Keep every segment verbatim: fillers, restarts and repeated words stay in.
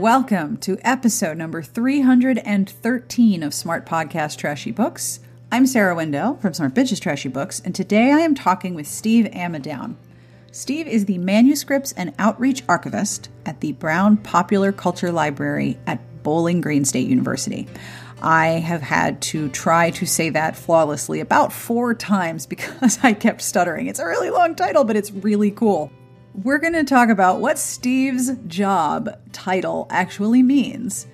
Welcome to episode number three hundred thirteen of Smart Podcast Trashy Books. I'm Sarah Wendell from Smart Bitches Trashy Books, and today I am talking with Steve Ammidown. Steve is the Manuscripts and Outreach Archivist at the Browne Popular Culture Library at Bowling Green State University. I have had to try to say that flawlessly about four times because I kept stuttering. It's a really long title, but it's really cool. We're going to talk about what Steve's job title actually means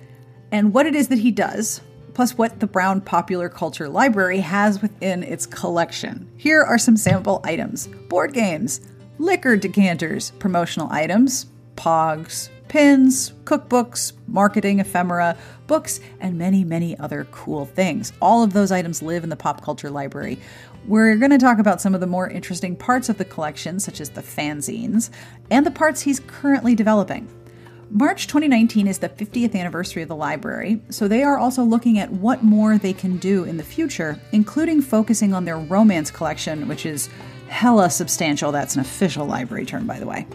and what it is that he does, plus what the Browne Popular Culture Library has within its collection. Here are some sample items: board games, liquor decanters, promotional items, pogs, pins, cookbooks, marketing ephemera, books, and many, many other cool things. All of those items live in the Pop Culture Library. We're going to talk about some of the more interesting parts of the collection, such as the fanzines, and the parts he's currently developing. March twenty nineteen is the fiftieth anniversary of the library, so they are also looking at what more they can do in the future, including focusing on their romance collection, which is hella substantial. That's an official library term, by the way.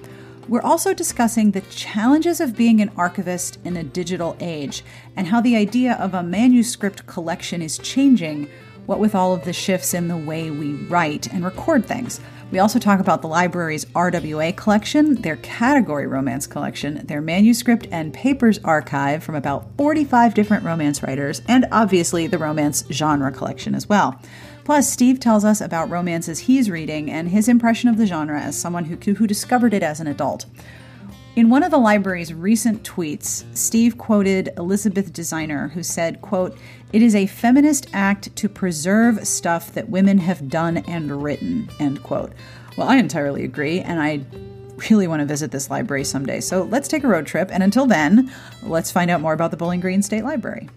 We're also discussing the challenges of being an archivist in a digital age and how the idea of a manuscript collection is changing, what with all of the shifts in the way we write and record things. We also talk about the library's R W A collection, their category romance collection, their manuscript and papers archive from about forty-five different romance writers, and obviously the romance genre collection as well. Plus, Steve tells us about romances he's reading and his impression of the genre as someone who, who discovered it as an adult. In one of the library's recent tweets, Steve quoted Elizabeth Designer, who said, quote, "It is a feminist act to preserve stuff that women have done and written," end quote. Well, I entirely agree, and I really want to visit this library someday, so let's take a road trip, and until then, let's find out more about the Bowling Green State Library.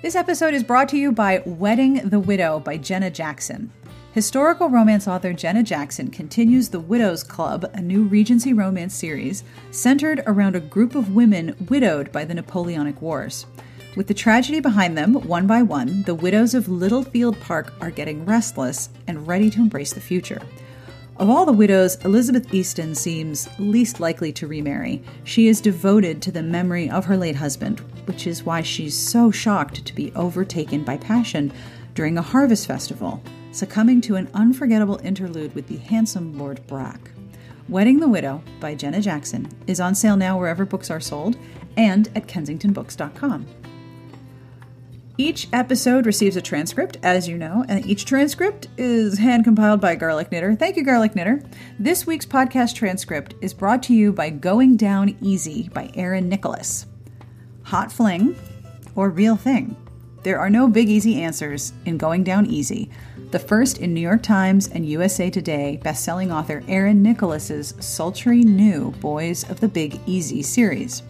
This episode is brought to you by Wedding the Widow by Jenna Jackson. Historical romance author Jenna Jackson continues The Widows' Club, a new Regency romance series centered around a group of women widowed by the Napoleonic Wars. With the tragedy behind them, one by one, the widows of Littlefield Park are getting restless and ready to embrace the future. Of all the widows, Elizabeth Easton seems least likely to remarry. She is devoted to the memory of her late husband, which is why she's so shocked to be overtaken by passion during a harvest festival, succumbing to an unforgettable interlude with the handsome Lord Brack. Wedding the Widow by Jenna Jackson is on sale now wherever books are sold and at kensington books dot com. Each episode receives a transcript, as you know, and each transcript is hand-compiled by Garlic Knitter. Thank you, Garlic Knitter. This week's podcast transcript is brought to you by Going Down Easy by Erin Nicholas. Hot fling or real thing? There are no big easy answers in Going Down Easy, the first in New York Times and U S A Today best-selling author Erin Nicholas's sultry new Boys of the Big Easy series.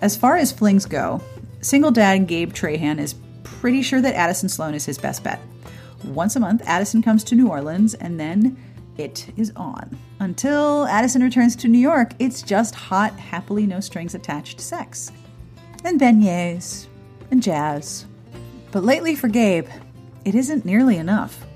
As far as flings go, single dad Gabe Trahan is pretty sure that Addison Sloan is his best bet. Once a month, Addison comes to New Orleans, and then it is on. Until Addison returns to New York, it's just hot, happily no strings attached sex. And beignets. And jazz. But lately for Gabe, it isn't nearly enough.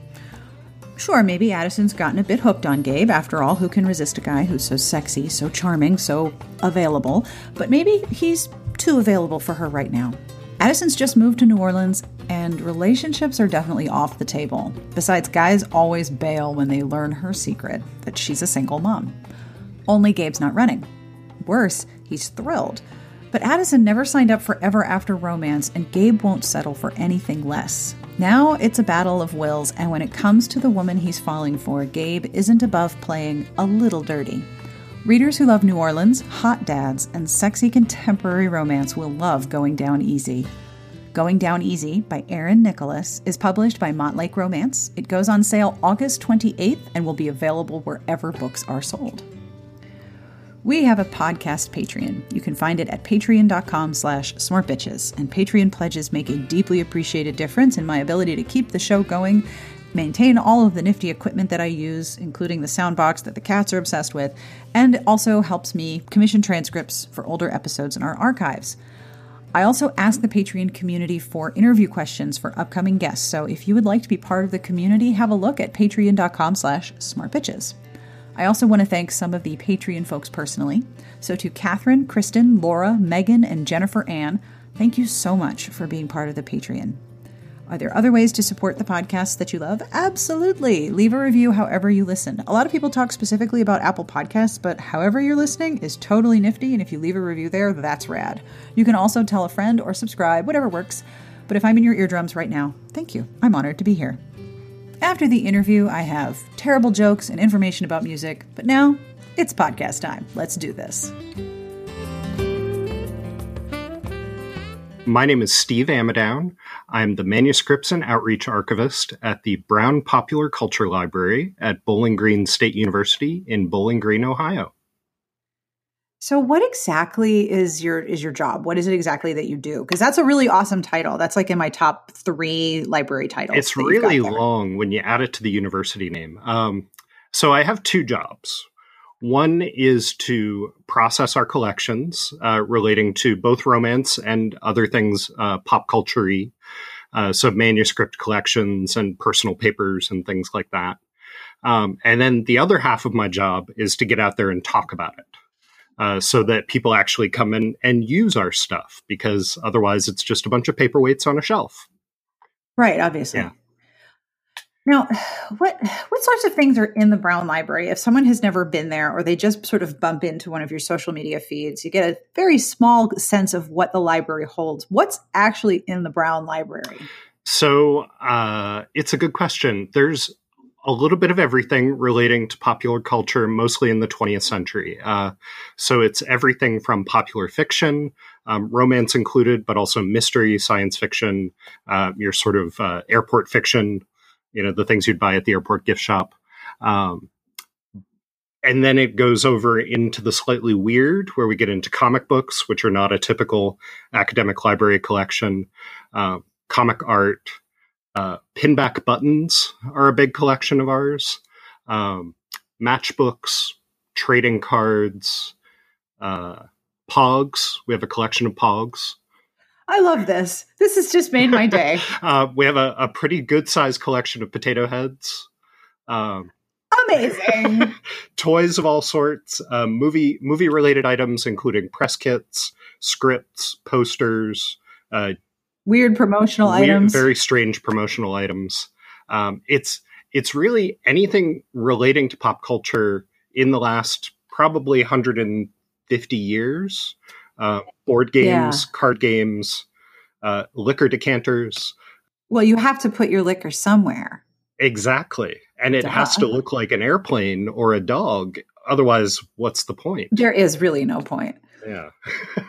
Sure, maybe Addison's gotten a bit hooked on Gabe. After all, who can resist a guy who's so sexy, so charming, so available? But maybe he's too available for her right now. Addison's just moved to New Orleans, and relationships are definitely off the table. Besides, guys always bail when they learn her secret, that she's a single mom. Only Gabe's not running. Worse, he's thrilled. But Addison never signed up for ever after romance, and Gabe won't settle for anything less. Now it's a battle of wills, and when it comes to the woman he's falling for, Gabe isn't above playing a little dirty. Readers who love New Orleans, hot dads, and sexy contemporary romance will love Going Down Easy. Going Down Easy by Erin Nicholas is published by Montlake Romance. It goes on sale August twenty-eighth and will be available wherever books are sold. We have a podcast Patreon. You can find it at patreon.com slash smartbitches, and Patreon pledges make a deeply appreciated difference in my ability to keep the show going, maintain all of the nifty equipment that I use, including the sound box that the cats are obsessed with, and also helps me commission transcripts for older episodes in our archives. I also ask the Patreon community for interview questions for upcoming guests, so if you would like to be part of the community, have a look at patreon.com slash smartbitches. I also want to thank some of the Patreon folks personally. So to Catherine, Kristen, Laura, Megan, and Jennifer Ann, thank you so much for being part of the Patreon. Are there other ways to support the podcast that you love? Absolutely. Leave a review however you listen. A lot of people talk specifically about Apple Podcasts, but however you're listening is totally nifty, and if you leave a review there, that's rad. You can also tell a friend or subscribe, whatever works. But if I'm in your eardrums right now, thank you. I'm honored to be here. After the interview, I have terrible jokes and information about music, but now it's podcast time. Let's do this. My name is Steve Ammidown. I'm the Manuscripts and Outreach Archivist at the Browne Popular Culture Library at Bowling Green State University in Bowling Green, Ohio. So what exactly is your is your job? What is it exactly that you do? Because that's a really awesome title. That's like in my top three library titles. It's really long when you add it to the university name. Um, so I have two jobs. One is to process our collections uh, relating to both romance and other things uh, pop culture-y, uh, so manuscript collections and personal papers and things like that. Um, and then the other half of my job is to get out there and talk about it uh, so that people actually come in and use our stuff, because otherwise it's just a bunch of paperweights on a shelf. Right, obviously. Yeah. Now, what what sorts of things are in the Browne Library? If someone has never been there, or they just sort of bump into one of your social media feeds, you get a very small sense of what the library holds. What's actually in the Browne Library? So uh, it's a good question. There's a little bit of everything relating to popular culture, mostly in the twentieth century. Uh, so it's everything from popular fiction, um, romance included, but also mystery, science fiction, uh, your sort of uh, airport fiction, you know, the things you'd buy at the airport gift shop. Um, and then it goes over into the slightly weird, where we get into comic books, which are not a typical academic library collection. Uh, comic art, uh, pinback buttons are a big collection of ours. Um, matchbooks, trading cards, uh, pogs. We have a collection of pogs. I love this. This has just made my day. uh, we have a, a pretty good-sized collection of potato heads. Um, Amazing. Toys of all sorts, uh, movie, movie-related items, including press kits, scripts, posters. Uh, weird promotional weird, items. Very strange promotional items. Um, it's, it's really anything relating to pop culture in the last probably one hundred fifty years. Uh, board games, yeah. Card games, uh, liquor decanters. Well, you have to put your liquor somewhere. Exactly. And it Duh. has to look like an airplane or a dog. Otherwise, what's the point? There is really no point. Yeah.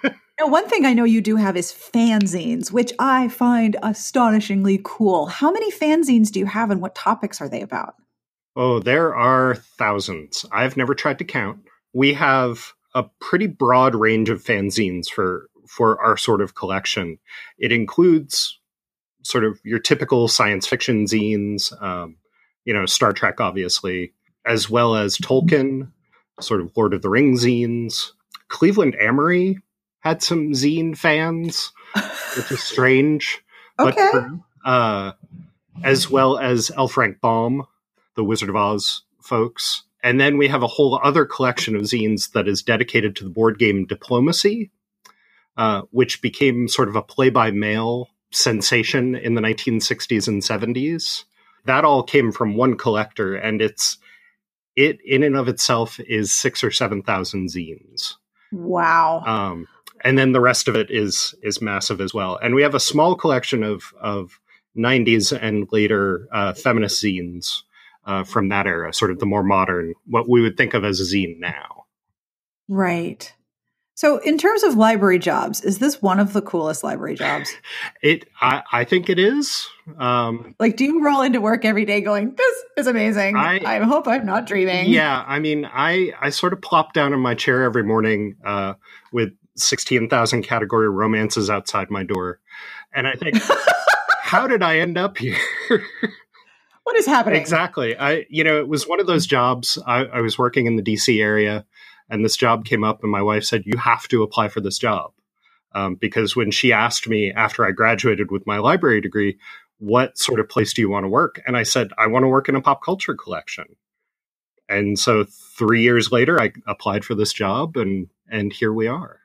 Now, one thing I know you do have is fanzines, which I find astonishingly cool. How many fanzines do you have, and what topics are they about? Oh, there are thousands. I've never tried to count. We have a pretty broad range of fanzines for, for our sort of collection. It includes sort of your typical science fiction zines, um, you know, Star Trek, obviously, as well as Tolkien, sort of Lord of the Rings zines. Cleveland Amory had some zine fans, which is strange, okay. but true, uh, as well as L. Frank Baum, the Wizard of Oz folks. And then we have a whole other collection of zines that is dedicated to the board game Diplomacy, uh, which became sort of a play-by-mail sensation in the nineteen sixties and seventies. That all came from one collector, and it's it in and of itself is six or seven thousand zines. Wow! Um, and then the rest of it is is massive as well. And we have a small collection of of nineties and later uh, feminist zines. Uh, from that era, sort of the more modern, what we would think of as a zine now. Right. So in terms of library jobs, is this one of the coolest library jobs? It, I, I think it is. Um, like, do you roll into work every day going, this is amazing. I, I hope I'm not dreaming. Yeah. I mean, I, I sort of plop down in my chair every morning uh, with sixteen thousand category romances outside my door. And I think, how did I end up here? What is happening? Exactly. I, you know, it was one of those jobs. I, I was working in the D C area, and this job came up, and my wife said, you have to apply for this job. Um, because when she asked me after I graduated with my library degree, what sort of place do you want to work? And I said, I want to work in a pop culture collection. And so three years later, I applied for this job, and and here we are.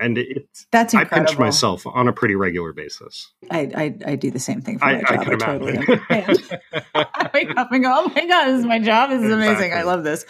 And it's that's incredible. I pinch myself on a pretty regular basis. I I, I do the same thing for my I, job. I, I totally understand. I wake up and go, oh my God, this is my job. This is exactly. amazing. I love this.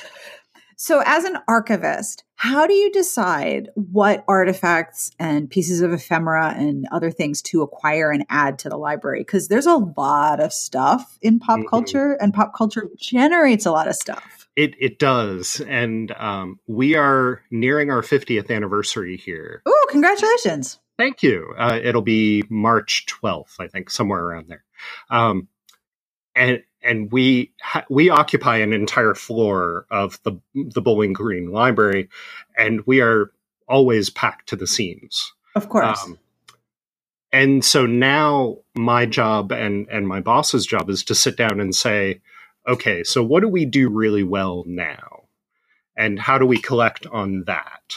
So as an archivist, how do you decide what artifacts and pieces of ephemera and other things to acquire and add to the library? Because there's a lot of stuff in pop mm-hmm. culture, and pop culture generates a lot of stuff. It it does. And um, we are nearing our fiftieth anniversary here. Oh, congratulations. Thank you. Uh, it'll be March twelfth, I think, somewhere around there. Um, and and we ha- we occupy an entire floor of the, the Bowling Green Library, and we are always packed to the seams. Of course. Um, and so now my job and, and my boss's job is to sit down and say, okay, so what do we do really well now? And how do we collect on that?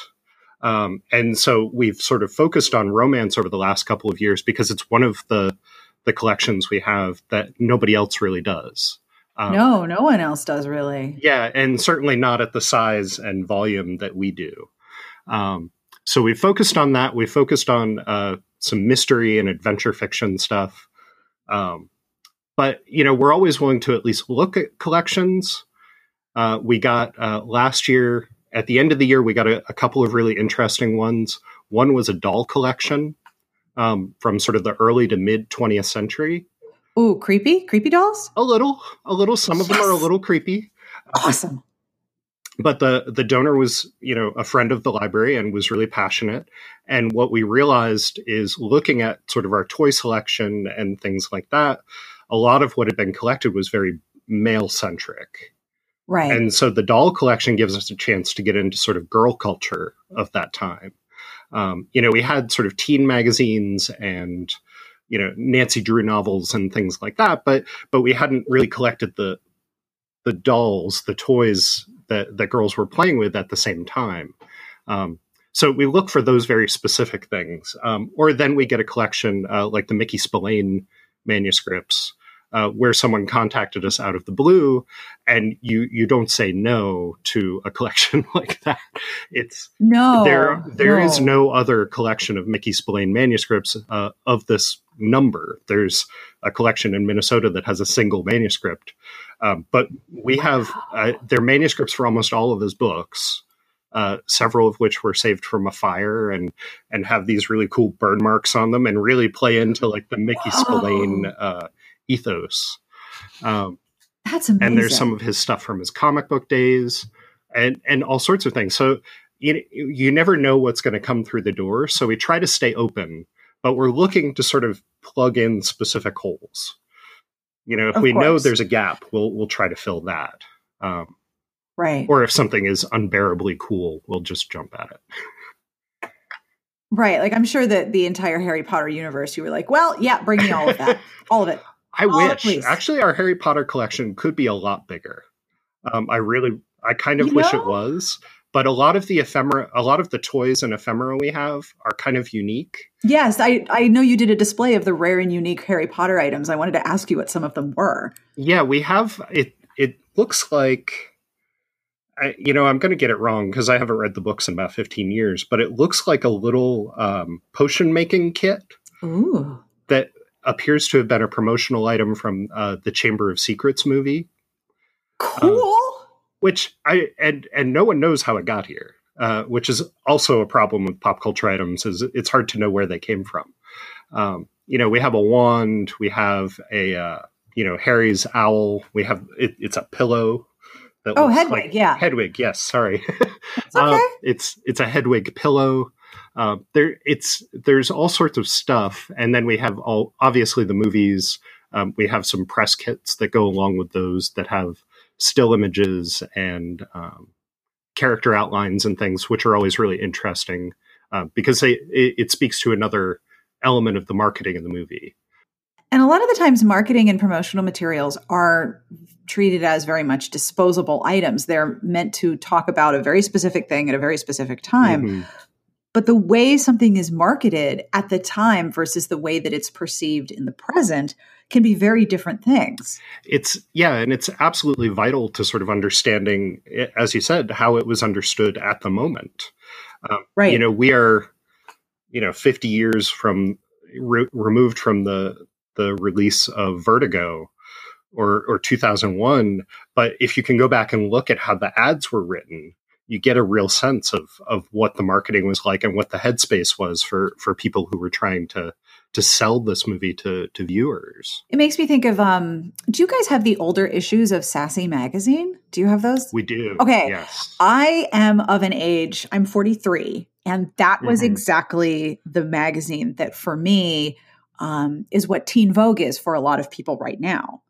Um, and so we've sort of focused on romance over the last couple of years because it's one of the the collections we have that nobody else really does. Um, no, no one else does really. Yeah, and certainly not at the size and volume that we do. Um, so we focused on that. We focused on uh, some mystery and adventure fiction stuff. Um But, you know, we're always willing to at least look at collections. Uh, we got uh, last year, at the end of the year, we got a, a couple of really interesting ones. One was a doll collection um, from sort of the early to mid twentieth century. Ooh, creepy? Creepy dolls? A little. A little. Some of yes. them are a little creepy. Awesome. But the, the donor was, you know, a friend of the library and was really passionate. And what we realized is looking at sort of our toy selection and things like that, a lot of what had been collected was very male-centric. Right. And so the doll collection gives us a chance to get into sort of girl culture of that time. Um, you know, we had sort of teen magazines and, you know, Nancy Drew novels and things like that, but but we hadn't really collected the the dolls, the toys that, that girls were playing with at the same time. Um, so we look for those very specific things. Um, or then we get a collection uh, like the Mickey Spillane manuscripts uh, where someone contacted us out of the blue, and you you don't say no to a collection like that. It's no there there no. is no other collection of Mickey Spillane manuscripts uh, of this number. There's a collection in Minnesota that has a single manuscript, um, but we wow. have uh, there are manuscripts for almost all of his books. Uh, several of which were saved from a fire and and have these really cool burn marks on them and really play into like the Mickey Whoa. Spillane uh, ethos. Um, That's amazing. And there's some of his stuff from his comic book days and, and all sorts of things. So you, you never know what's going to come through the door. So we try to stay open, but we're looking to sort of plug in specific holes. You know, if of we course. know there's a gap, we'll we'll try to fill that. Um Right. Or if something is unbearably cool, we'll just jump at it. Right. Like, I'm sure that the entire Harry Potter universe, you were like, well, yeah, bring me all of that. All of it. I all wish. It, Actually, our Harry Potter collection could be a lot bigger. Um, I really, I kind of you wish know? it was. But a lot of the ephemera, a lot of the toys and ephemera we have are kind of unique. Yes. I, I know you did a display of the rare and unique Harry Potter items. I wanted to ask you what some of them were. Yeah, we have, it, it looks like... I, you know, I'm going to get it wrong because I haven't read the books in about fifteen years, but it looks like a little um, potion making kit Ooh. That appears to have been a promotional item from uh, the Chamber of Secrets movie. Cool. Um, which I and and no one knows how it got here, uh, which is also a problem with pop culture items. Is it's hard to know where they came from. Um, you know, we have a wand, we have a uh, you know Harry's owl, we have it, it's a pillow. Oh, Hedwig, like, yeah. Hedwig, yes, sorry. It's, okay. uh, it's it's a Hedwig pillow. Uh, there, it's There's all sorts of stuff. And then we have, all obviously, the movies. Um, we have some press kits that go along with those that have still images and um, character outlines and things, which are always really interesting uh, because they it, it speaks to another element of the marketing in the movie. And a lot of the times marketing and promotional materials are treated as very much disposable items. They're meant to talk about a very specific thing at a very specific time. Mm-hmm. But the way something is marketed at the time versus the way that it's perceived in the present can be very different things. It's, yeah, and it's absolutely vital to sort of understanding, as you said, how it was understood at the moment. Um, right. You know, we are, you know, fifty years from re- removed from the the release of Vertigo or or two thousand one. But if you can go back and look at how the ads were written, you get a real sense of of what the marketing was like and what the headspace was for for people who were trying to to sell this movie to to viewers. It makes me think of, um, do you guys have the older issues of Sassy Magazine? Do you have those? We do. Okay. Yes. I am of an age, I'm forty-three, and that was mm-hmm. exactly the magazine that for me um, is what Teen Vogue is for a lot of people right now.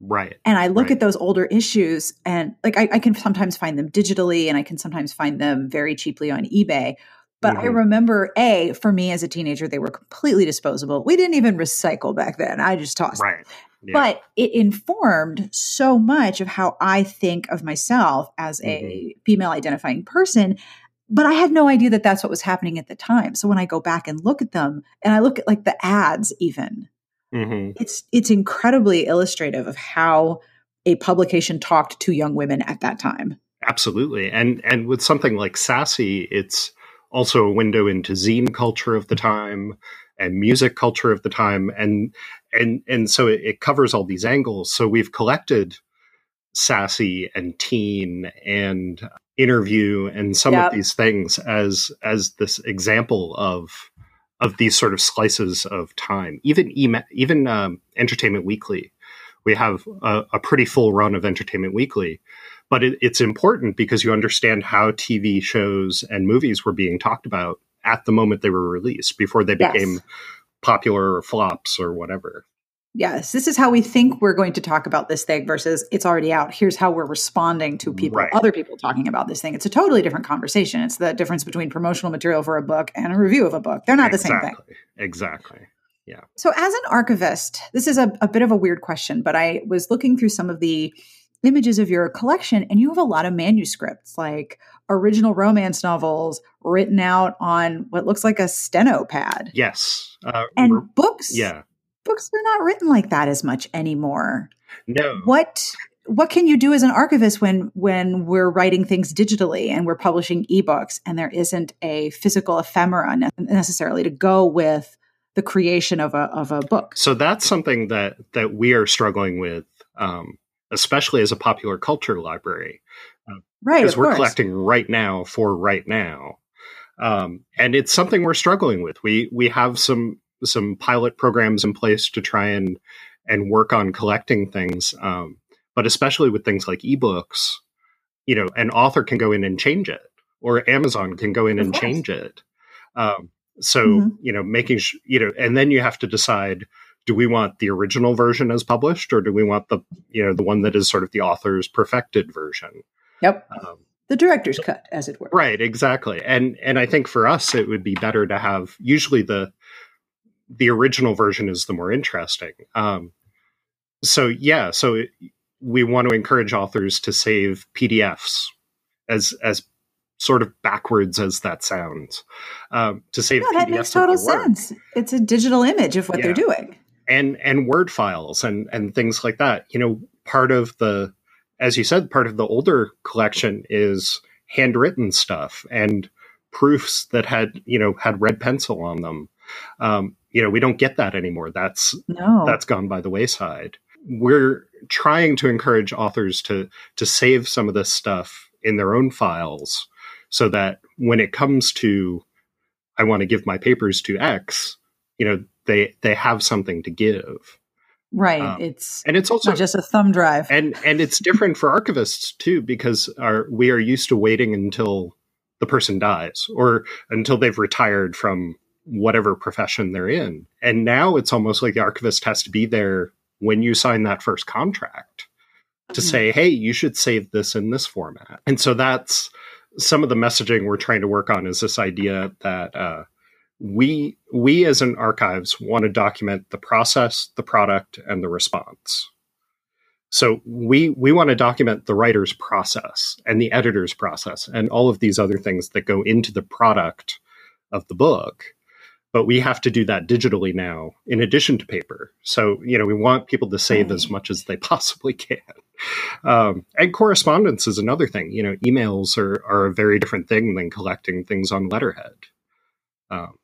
Right. And I look right. at those older issues and like I, I can sometimes find them digitally and I can sometimes find them very cheaply on eBay. But mm-hmm. I remember, A, for me as a teenager, they were completely disposable. We didn't even recycle back then. I just tossed right. them. Yeah. But it informed so much of how I think of myself as mm-hmm. a female identifying person. But I had no idea that that's what was happening at the time. So when I go back and look at them and I look at like the ads even. Mm-hmm. It's it's incredibly illustrative of how a publication talked to young women at that time. Absolutely. And and with something like Sassy, it's also a window into zine culture of the time and music culture of the time. And and and so it, it covers all these angles. So we've collected Sassy and Teen and Interview and some yep. of these things as as this example of of these sort of slices of time. Even ema- even um, Entertainment Weekly, we have a, a pretty full run of Entertainment Weekly, but it, it's important because you understand how T V shows and movies were being talked about at the moment they were released, before they yes. became popular or flops or whatever. Yes, this is how we think we're going to talk about this thing versus it's already out. Here's how we're responding to people, right. other people talking about this thing. It's a totally different conversation. It's the difference between promotional material for a book and a review of a book. They're not exactly. the same thing. Exactly. Yeah. So as an archivist, this is a, a bit of a weird question, but I was looking through some of the images of your collection and you have a lot of manuscripts, like original romance novels written out on what looks like a steno pad. Yes. Uh, and books. Yeah. Books are not written like that as much anymore. No. What what can you do as an archivist when when we're writing things digitally and we're publishing ebooks and there isn't a physical ephemera ne- necessarily to go with the creation of a of a book? So that's something that that we are struggling with, um, especially as a popular culture library, uh, right? Because we're course. collecting right now for right now, um, and it's something we're struggling with. We we have some. some pilot programs in place to try and, and work on collecting things. Um, but especially with things like ebooks, you know, an author can go in and change it, or Amazon can go in and change it. Um, so, mm-hmm. you know, making, sh- you know, and then you have to decide, do we want the original version as published, or do we want the, you know, the one that is sort of the author's perfected version? Yep. Um, The director's cut, as it were. Right. Exactly. And, and I think for us, it would be better to have usually the, the original version is the more interesting. Um, so yeah, so it, we want to encourage authors to save P D Fs, as as sort of backwards as that sounds. Um, to save no, P D Fs that makes total sense. It's a digital image of what yeah. they're doing, and and Word files and and things like that. You know, part of the, as you said, part of the older collection is handwritten stuff and proofs that had you know had red pencil on them. Um, You know, we don't get that anymore. That's no. that's gone by the wayside. We're trying to encourage authors to to save some of this stuff in their own files so that when it comes to, I want to give my papers to X, you know, they they have something to give. Right. Um, it's and it's also not just a thumb drive. And and it's different for archivists too, because our we are used to waiting until the person dies or until they've retired from whatever profession they're in. And now it's almost like the archivist has to be there when you sign that first contract to mm-hmm. say, hey, you should save this in this format. And so that's some of the messaging we're trying to work on, is this idea that uh, we, we as an archives want to document the process, the product, and the response. So we, we want to document the writer's process and the editor's process and all of these other things that go into the product of the book. but we have to do that digitally now in addition to paper. So, you know, we want people to save as much as they possibly can. Um, and correspondence is another thing. You know, emails are, are a very different thing than collecting things on letterhead. Um,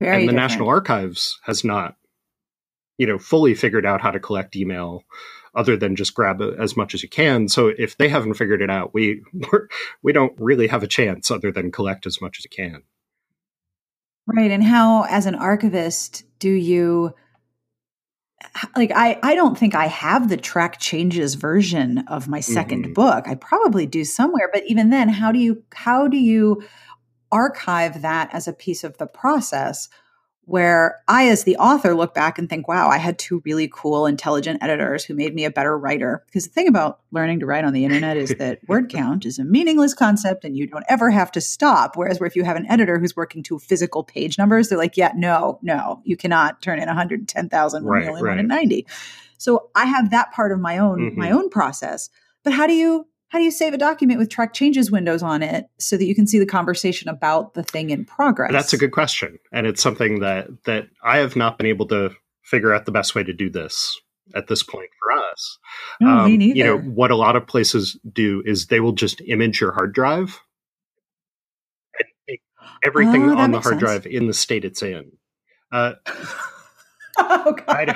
very and the different. National Archives has not, you know, fully figured out how to collect email other than just grab a, as much as you can. So if they haven't figured it out, we we're, we don't really have a chance other than collect as much as you can. Right. And how, as an archivist, do you, like, I, I don't think I have the track changes version of my second mm-hmm. book. I probably do somewhere, but even then, how do you, how do you archive that as a piece of the process where I, as the author, look back and think, wow, I had two really cool, intelligent editors who made me a better writer? Because the thing about learning to write on the internet is that word count is a meaningless concept and you don't ever have to stop. Whereas where if you have an editor who's working to physical page numbers, they're like, yeah, no, no, you cannot turn in one hundred ten thousand when you only want ninety. So I have that part of my own, mm-hmm. my own process. But how do you, how do you save a document with track changes windows on it so that you can see the conversation about the thing in progress? That's a good question. And it's something that, that I have not been able to figure out the best way to do this at this point for us. No, um, me neither. You know, what a lot of places do is they will just image your hard drive and make everything oh, on the hard sense. drive in the state it's in. Uh, Oh, God.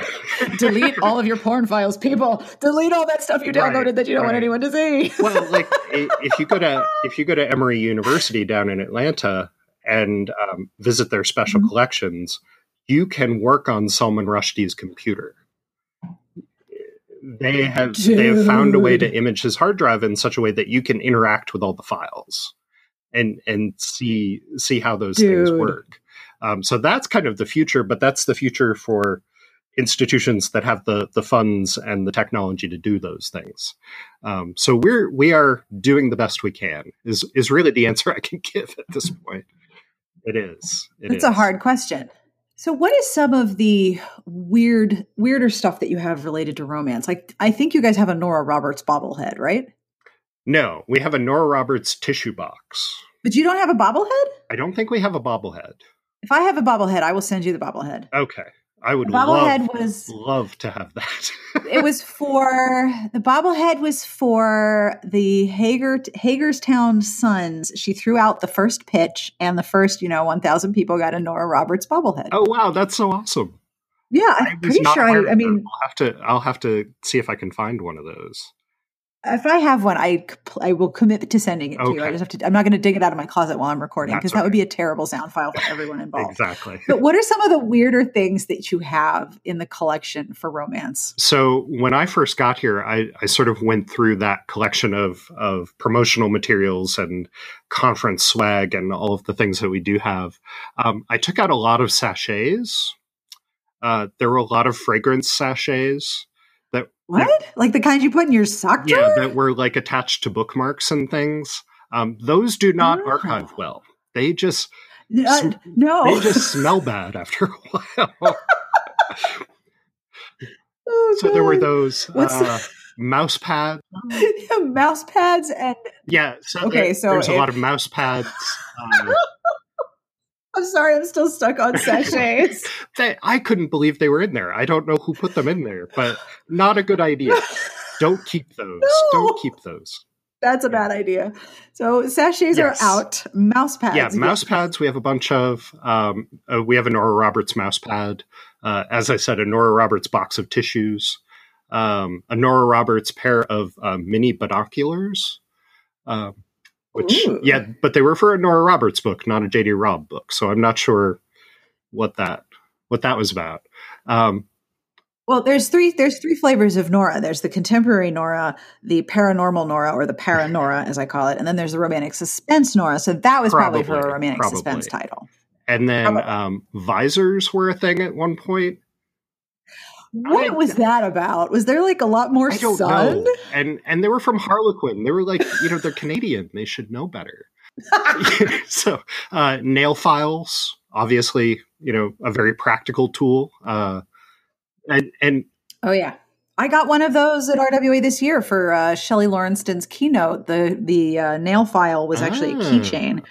Delete all of your porn files, people. Delete all that stuff you downloaded right, that you don't right. want anyone to see. Well, like if you go to if you go to Emory University down in Atlanta and um, visit their special mm-hmm. collections, you can work on Salman Rushdie's computer. They have Dude. they have found a way to image his hard drive in such a way that you can interact with all the files and and see see how those Dude. things work. Um, so that's kind of the future, but that's the future for institutions that have the the funds and the technology to do those things. Um, so we're we are doing the best we can is is really the answer I can give at this point. It is. It it's is. a hard question. So what is some of the weird weirder stuff that you have related to romance? Like I think you guys have a Nora Roberts bobblehead, right? No, we have a Nora Roberts tissue box. But you don't have a bobblehead? I don't think we have a bobblehead. If I have a bobblehead, I will send you the bobblehead. Okay. I would love, was, love to have that. It was for, the bobblehead was for the Hager, Hagerstown Suns. She threw out the first pitch and the first, you know, one thousand people got a Nora Roberts bobblehead. Oh, wow. That's so awesome. Yeah. I'm pretty sure. I, I mean, I'll have to, I'll have to see if I can find one of those. If I have one, I I will commit to sending it okay. to you. I just have to. I'm not going to dig it out of my closet while I'm recording because that right. would be a terrible sound file for everyone involved. Exactly. But what are some of the weirder things that you have in the collection for romance? So when I first got here, I, I sort of went through that collection of of promotional materials and conference swag and all of the things that we do have. Um, I took out a lot of sachets. Uh, there were a lot of fragrance sachets. That, what? Yeah, like the kinds you put in your sock drawer? Yeah, that were like attached to bookmarks and things. Um, those do not oh. archive well. They just uh, sm- no. They just smell bad after a while. oh, so God. There were those uh, mouse pads. yeah, mouse pads and yeah. So okay, there, so there's it... a lot of mouse pads. Um, I'm sorry, I'm still stuck on sachets. they, I couldn't believe they were in there. I don't know who put them in there, but not a good idea. Don't keep those. No. Don't keep those. That's a yeah. bad idea. So sachets yes. are out. Mouse pads. Yeah, mouse yes. pads we have a bunch of. Um, uh, we have a Nora Roberts mouse pad. Uh, as I said, a Nora Roberts box of tissues. Um, a Nora Roberts pair of uh, mini binoculars. Um, Which, Ooh. yeah, but they were for a Nora Roberts book, not a J D. Robb book. So I'm not sure what that what that was about. Um, well, there's three there's three flavors of Nora. There's the contemporary Nora, the paranormal Nora, or the para Nora, as I call it, and then there's the romantic suspense Nora. So that was probably, probably for a romantic probably. suspense title. And then um, visors were a thing at one point. What I, was that about? Was there like a lot more I don't sun? Know. And and they were from Harlequin. They were like, you know, they're Canadian. They should know better. so uh, nail files, obviously, you know, a very practical tool. Uh, and, and oh yeah, I got one of those at R W A this year for uh, Shelley Laurenston's keynote. The the uh, nail file was actually ah. a keychain,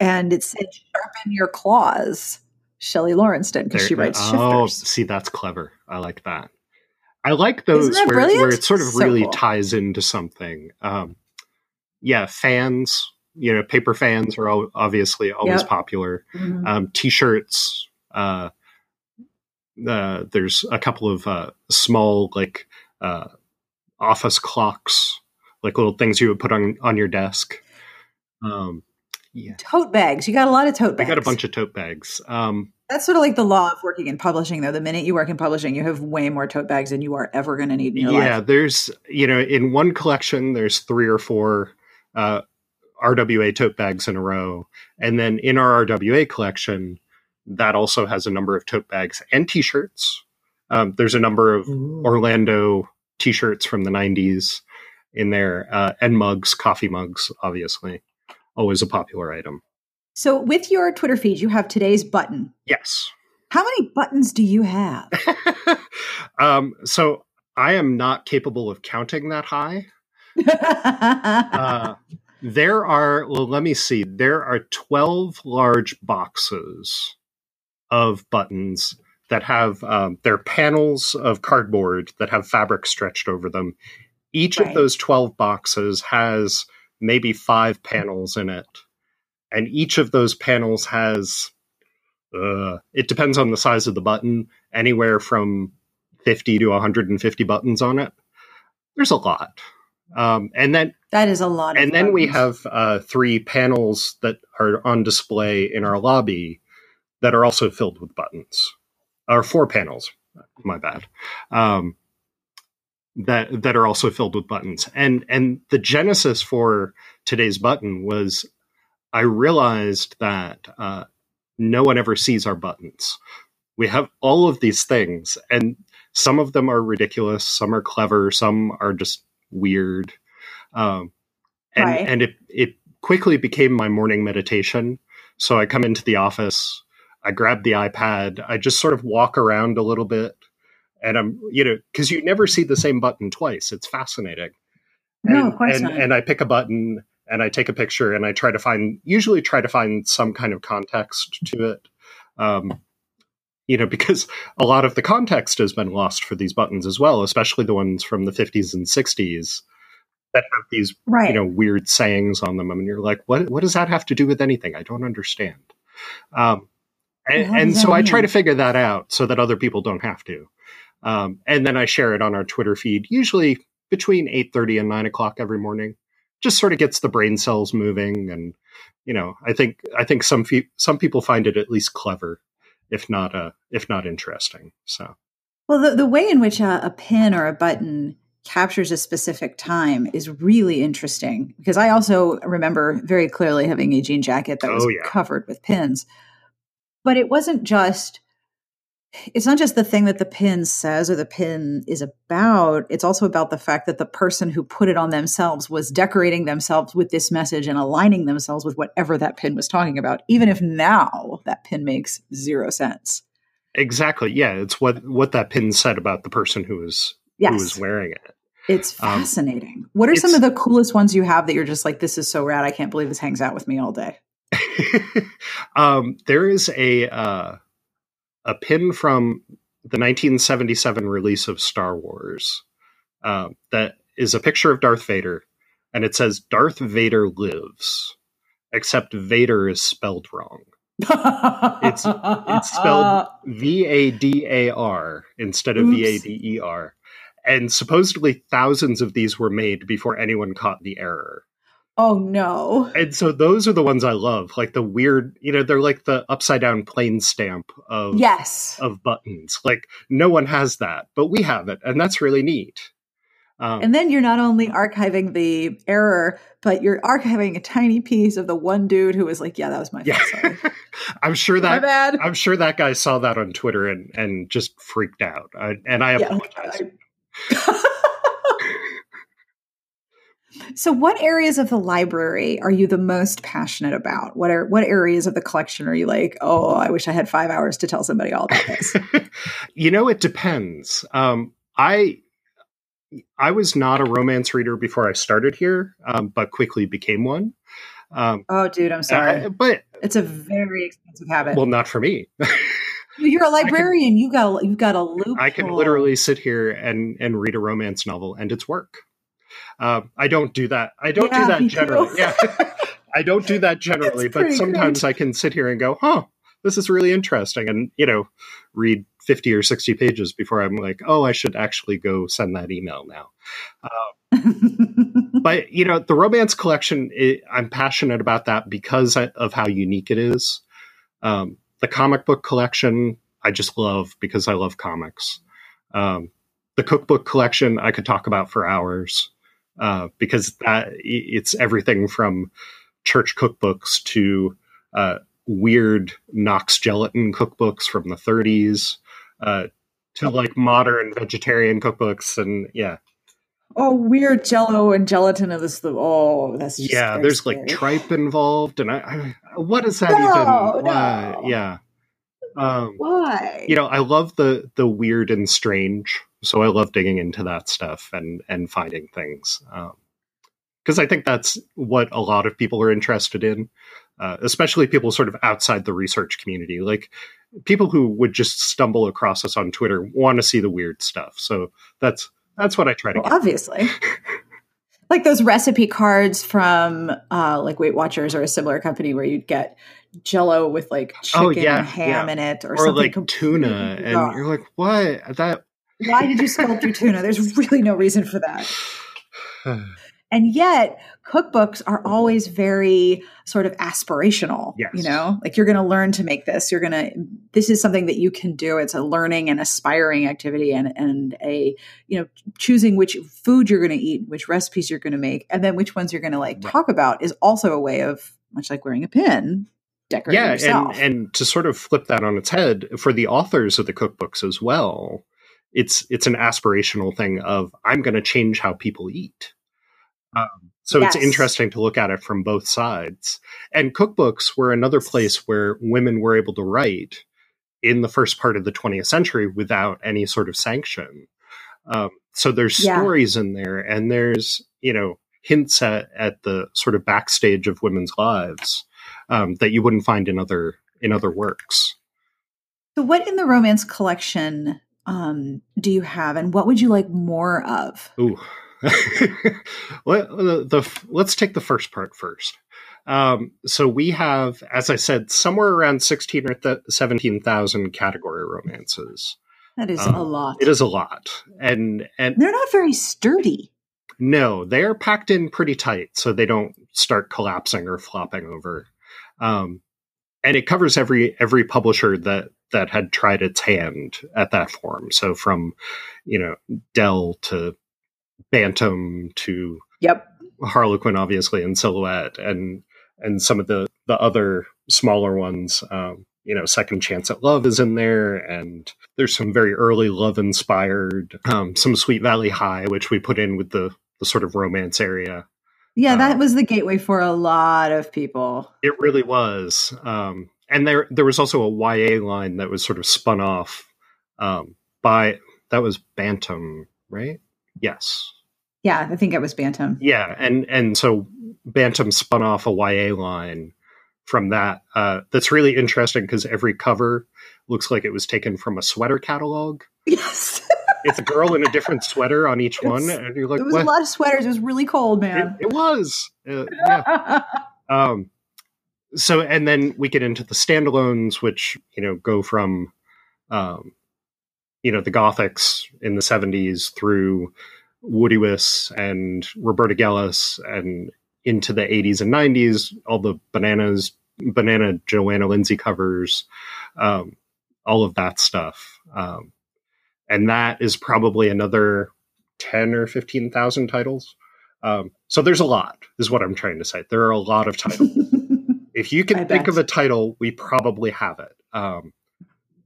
and it said "sharpen your claws." Shelley Lawrence did, because she writes shifters. Oh, see, that's clever. I like that. I like those where, where it sort of so really cool. ties into something. Um, yeah, fans, you know, paper fans are all, obviously always yep. popular. Mm-hmm. Um, T-shirts. Uh, uh, there's a couple of uh, small, like, uh, office clocks, like little things you would put on, on your desk. Um, yeah. Tote bags. You got a lot of tote bags. I got a bunch of tote bags. Um, That's sort of like the law of working in publishing, though. The minute you work in publishing, you have way more tote bags than you are ever going to need in your yeah, life. Yeah, there's, you know, in one collection, there's three or four uh, R W A tote bags in a row. And then in our R W A collection, that also has a number of tote bags and T-shirts. Um, there's a number of Ooh. Orlando T-shirts from the nineties in there, uh, and mugs, coffee mugs, obviously. Always a popular item. So with your Twitter feed, you have today's button. Yes. How many buttons do you have? um, so I am not capable of counting that high. uh, there are, well, let me see. There are twelve large boxes of buttons that have, um, they're panels of cardboard that have fabric stretched over them. Each right. of those twelve boxes has maybe five panels in it. And each of those panels has, uh, it depends on the size of the button, anywhere from fifty to one hundred fifty buttons on it. There's a lot. Um, and then that is a lot. And then buttons. we have uh, three panels that are on display in our lobby that are also filled with buttons, or four panels, my bad, um, that that are also filled with buttons. And and the genesis for today's button was, I realized that uh, no one ever sees our buttons. We have all of these things, and some of them are ridiculous, some are clever, some are just weird. Um, and right. and it, it quickly became my morning meditation. So I come into the office, I grab the iPad, I just sort of walk around a little bit, and I'm, you know, because you never see the same button twice. It's fascinating. No, and, of course and, not. And I pick a button, and I take a picture, and I try to find, usually try to find some kind of context to it, um, you know, because a lot of the context has been lost for these buttons as well, especially the ones from the fifties and sixties that have these, right. you know, weird sayings on them. I mean, you're like, what, what does that have to do with anything? I don't understand. Um, and and so mean? I try to figure that out so that other people don't have to. Um, and then I share it on our Twitter feed, usually between eight thirty and nine o'clock every morning. Just sort of gets the brain cells moving, and you know, I think I think some fe- some people find it at least clever, if not uh, if not interesting. So, well, the, the way in which a, a pin or a button captures a specific time is really interesting, because I also remember very clearly having a jean jacket that was oh, yeah. covered with pins, but it wasn't just. It's not just the thing that the pin says or the pin is about. It's also about the fact that the person who put it on themselves was decorating themselves with this message and aligning themselves with whatever that pin was talking about, even if now that pin makes zero sense. Exactly. Yeah. It's what, what that pin said about the person who was, yes. who was wearing it. It's fascinating. Um, what are some of the coolest ones you have that you're just like, this is so rad. I can't believe this hangs out with me all day. um, there is a, uh, a pin from the nineteen seventy-seven release of Star Wars uh, that is a picture of Darth Vader, and it says Darth Vader lives, except Vader is spelled wrong. it's it's spelled V A D A R instead of Oops. V A D E R. And supposedly thousands of these were made before anyone caught the error. Oh, no. And so those are the ones I love, like the weird, you know, they're like the upside down plane stamp of yes. of buttons. Like no one has that, but we have it. And that's really neat. Um, and then you're not only archiving the error, but you're archiving a tiny piece of the one dude who was like, yeah, that was my yeah. fault. Sorry. I'm sure that my bad. I'm sure that guy saw that on Twitter and, and just freaked out. I, and I yeah, apologize. I, So what areas of the library are you the most passionate about? What are what areas of the collection are you like, oh, I wish I had five hours to tell somebody all about this? You know, it depends. Um, I I was not a romance reader before I started here, um, but quickly became one. Um, oh, dude, I'm sorry. I, but it's a very expensive habit. Well, not for me. You're a librarian. Can, you got, you've got a loophole. I can literally sit here and, and read a romance novel and it's work. Uh, I don't do that. I don't yeah, do that generally. Yeah. I don't do that generally, but sometimes great. I can sit here and go, huh, this is really interesting. And, you know, read fifty or sixty pages before I'm like, oh, I should actually go send that email now. Um, but, you know, the romance collection, it, I'm passionate about that because of how unique it is. Um, the comic book collection, I just love because I love comics. Um, the cookbook collection, I could talk about for hours uh, because that it's everything from church cookbooks to uh, weird Knox gelatin cookbooks from the thirties uh, to like modern vegetarian cookbooks. And yeah. Oh, weird Jello and gelatin of this. Oh, that's just yeah. There's scary. Like tripe involved, and I, I what is that no, even? No. Uh, yeah. Um, Why? You know, I love the the weird and strange, so I love digging into that stuff and and finding things because um, I think that's what a lot of people are interested in, uh, especially people sort of outside the research community, like people who would just stumble across us on Twitter want to see the weird stuff. So that's. That's what I try to well, get. Obviously. Like those recipe cards from uh, like Weight Watchers or a similar company where you'd get Jell-O with like chicken oh, yeah, ham yeah. in it or, or something. Or like completely tuna. And wrong. You're like, what? That- Why did you spell through tuna? There's really no reason for that. And yet cookbooks are always very sort of aspirational, yes. You know, like you're going to learn to make this. You're going to, this is something that you can do. It's a learning and aspiring activity and, and a, you know, choosing which food you're going to eat, which recipes you're going to make, and then which ones you're going to like right. talk about is also a way of much like wearing a pin, decorating yeah, yourself. And, and to sort of flip that on its head for the authors of the cookbooks as well, it's, it's an aspirational thing of I'm going to change how people eat. Um, so yes. It's interesting to look at it from both sides. And cookbooks were another place where women were able to write in the first part of the twentieth century without any sort of sanction. Um, so there's yeah. stories in there and there's, you know, hints at, at the sort of backstage of women's lives um, that you wouldn't find in other, in other works. So what in the romance collection um, do you have and what would you like more of? Ooh. Let, the, the, let's take the first part first. Um, so we have, as I said, somewhere around sixteen or th- seventeen thousand category romances. That is um, a lot. It is a lot. And, and they're not very sturdy. No, they're packed in pretty tight so they don't start collapsing or flopping over. Um, and it covers every, every publisher that, that had tried its hand at that form. So from, you know, Dell to Bantam to yep. Harlequin, obviously, and Silhouette, and and some of the, the other smaller ones. Um, you know, Second Chance at Love is in there, and there's some very early love-inspired, um, some Sweet Valley High, which we put in with the, the sort of romance area. Yeah, um, that was the gateway for a lot of people. It really was. Um, and there there was also a Y A line that was sort of spun off um, by, that was Bantam, right? Yes. Yeah, I think it was Bantam. Yeah, and and so Bantam spun off a Y A line from that. Uh, that's really interesting because every cover looks like it was taken from a sweater catalog. Yes. It's a girl in a different sweater on each it's, one. And you're like, it was what? A lot of sweaters. It was really cold, man. It, it was. Uh, yeah. um, so, and then we get into the standalones, which, you know, go from... Um, you know, the Gothics in the seventies through Woody Wiss and Roberta Gellis and into the eighties and nineties, all the bananas, banana Joanna Lindsay covers, um, all of that stuff. Um, and that is probably another ten or fifteen thousand titles. Um, so there's a lot, is what I'm trying to say. There are a lot of titles. If you can I think bet. Of a title, we probably have it. Um,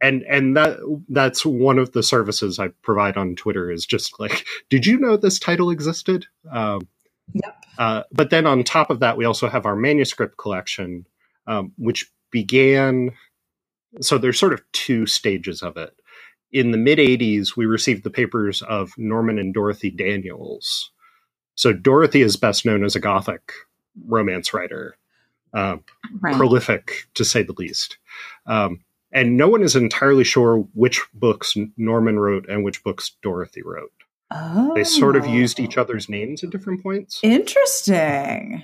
And and that that's one of the services I provide on Twitter is just like, did you know this title existed? Um, yep. Uh, but then on top of that, we also have our manuscript collection, um, which began. So there's sort of two stages of it. In the mid eighties, we received the papers of Norman and Dorothy Daniels. So Dorothy is best known as a Gothic romance writer. uh, right. prolific, to say the least. Um, and no one is entirely sure which books Norman wrote and which books Dorothy wrote. Oh. They sort of used each other's names at different points. Interesting.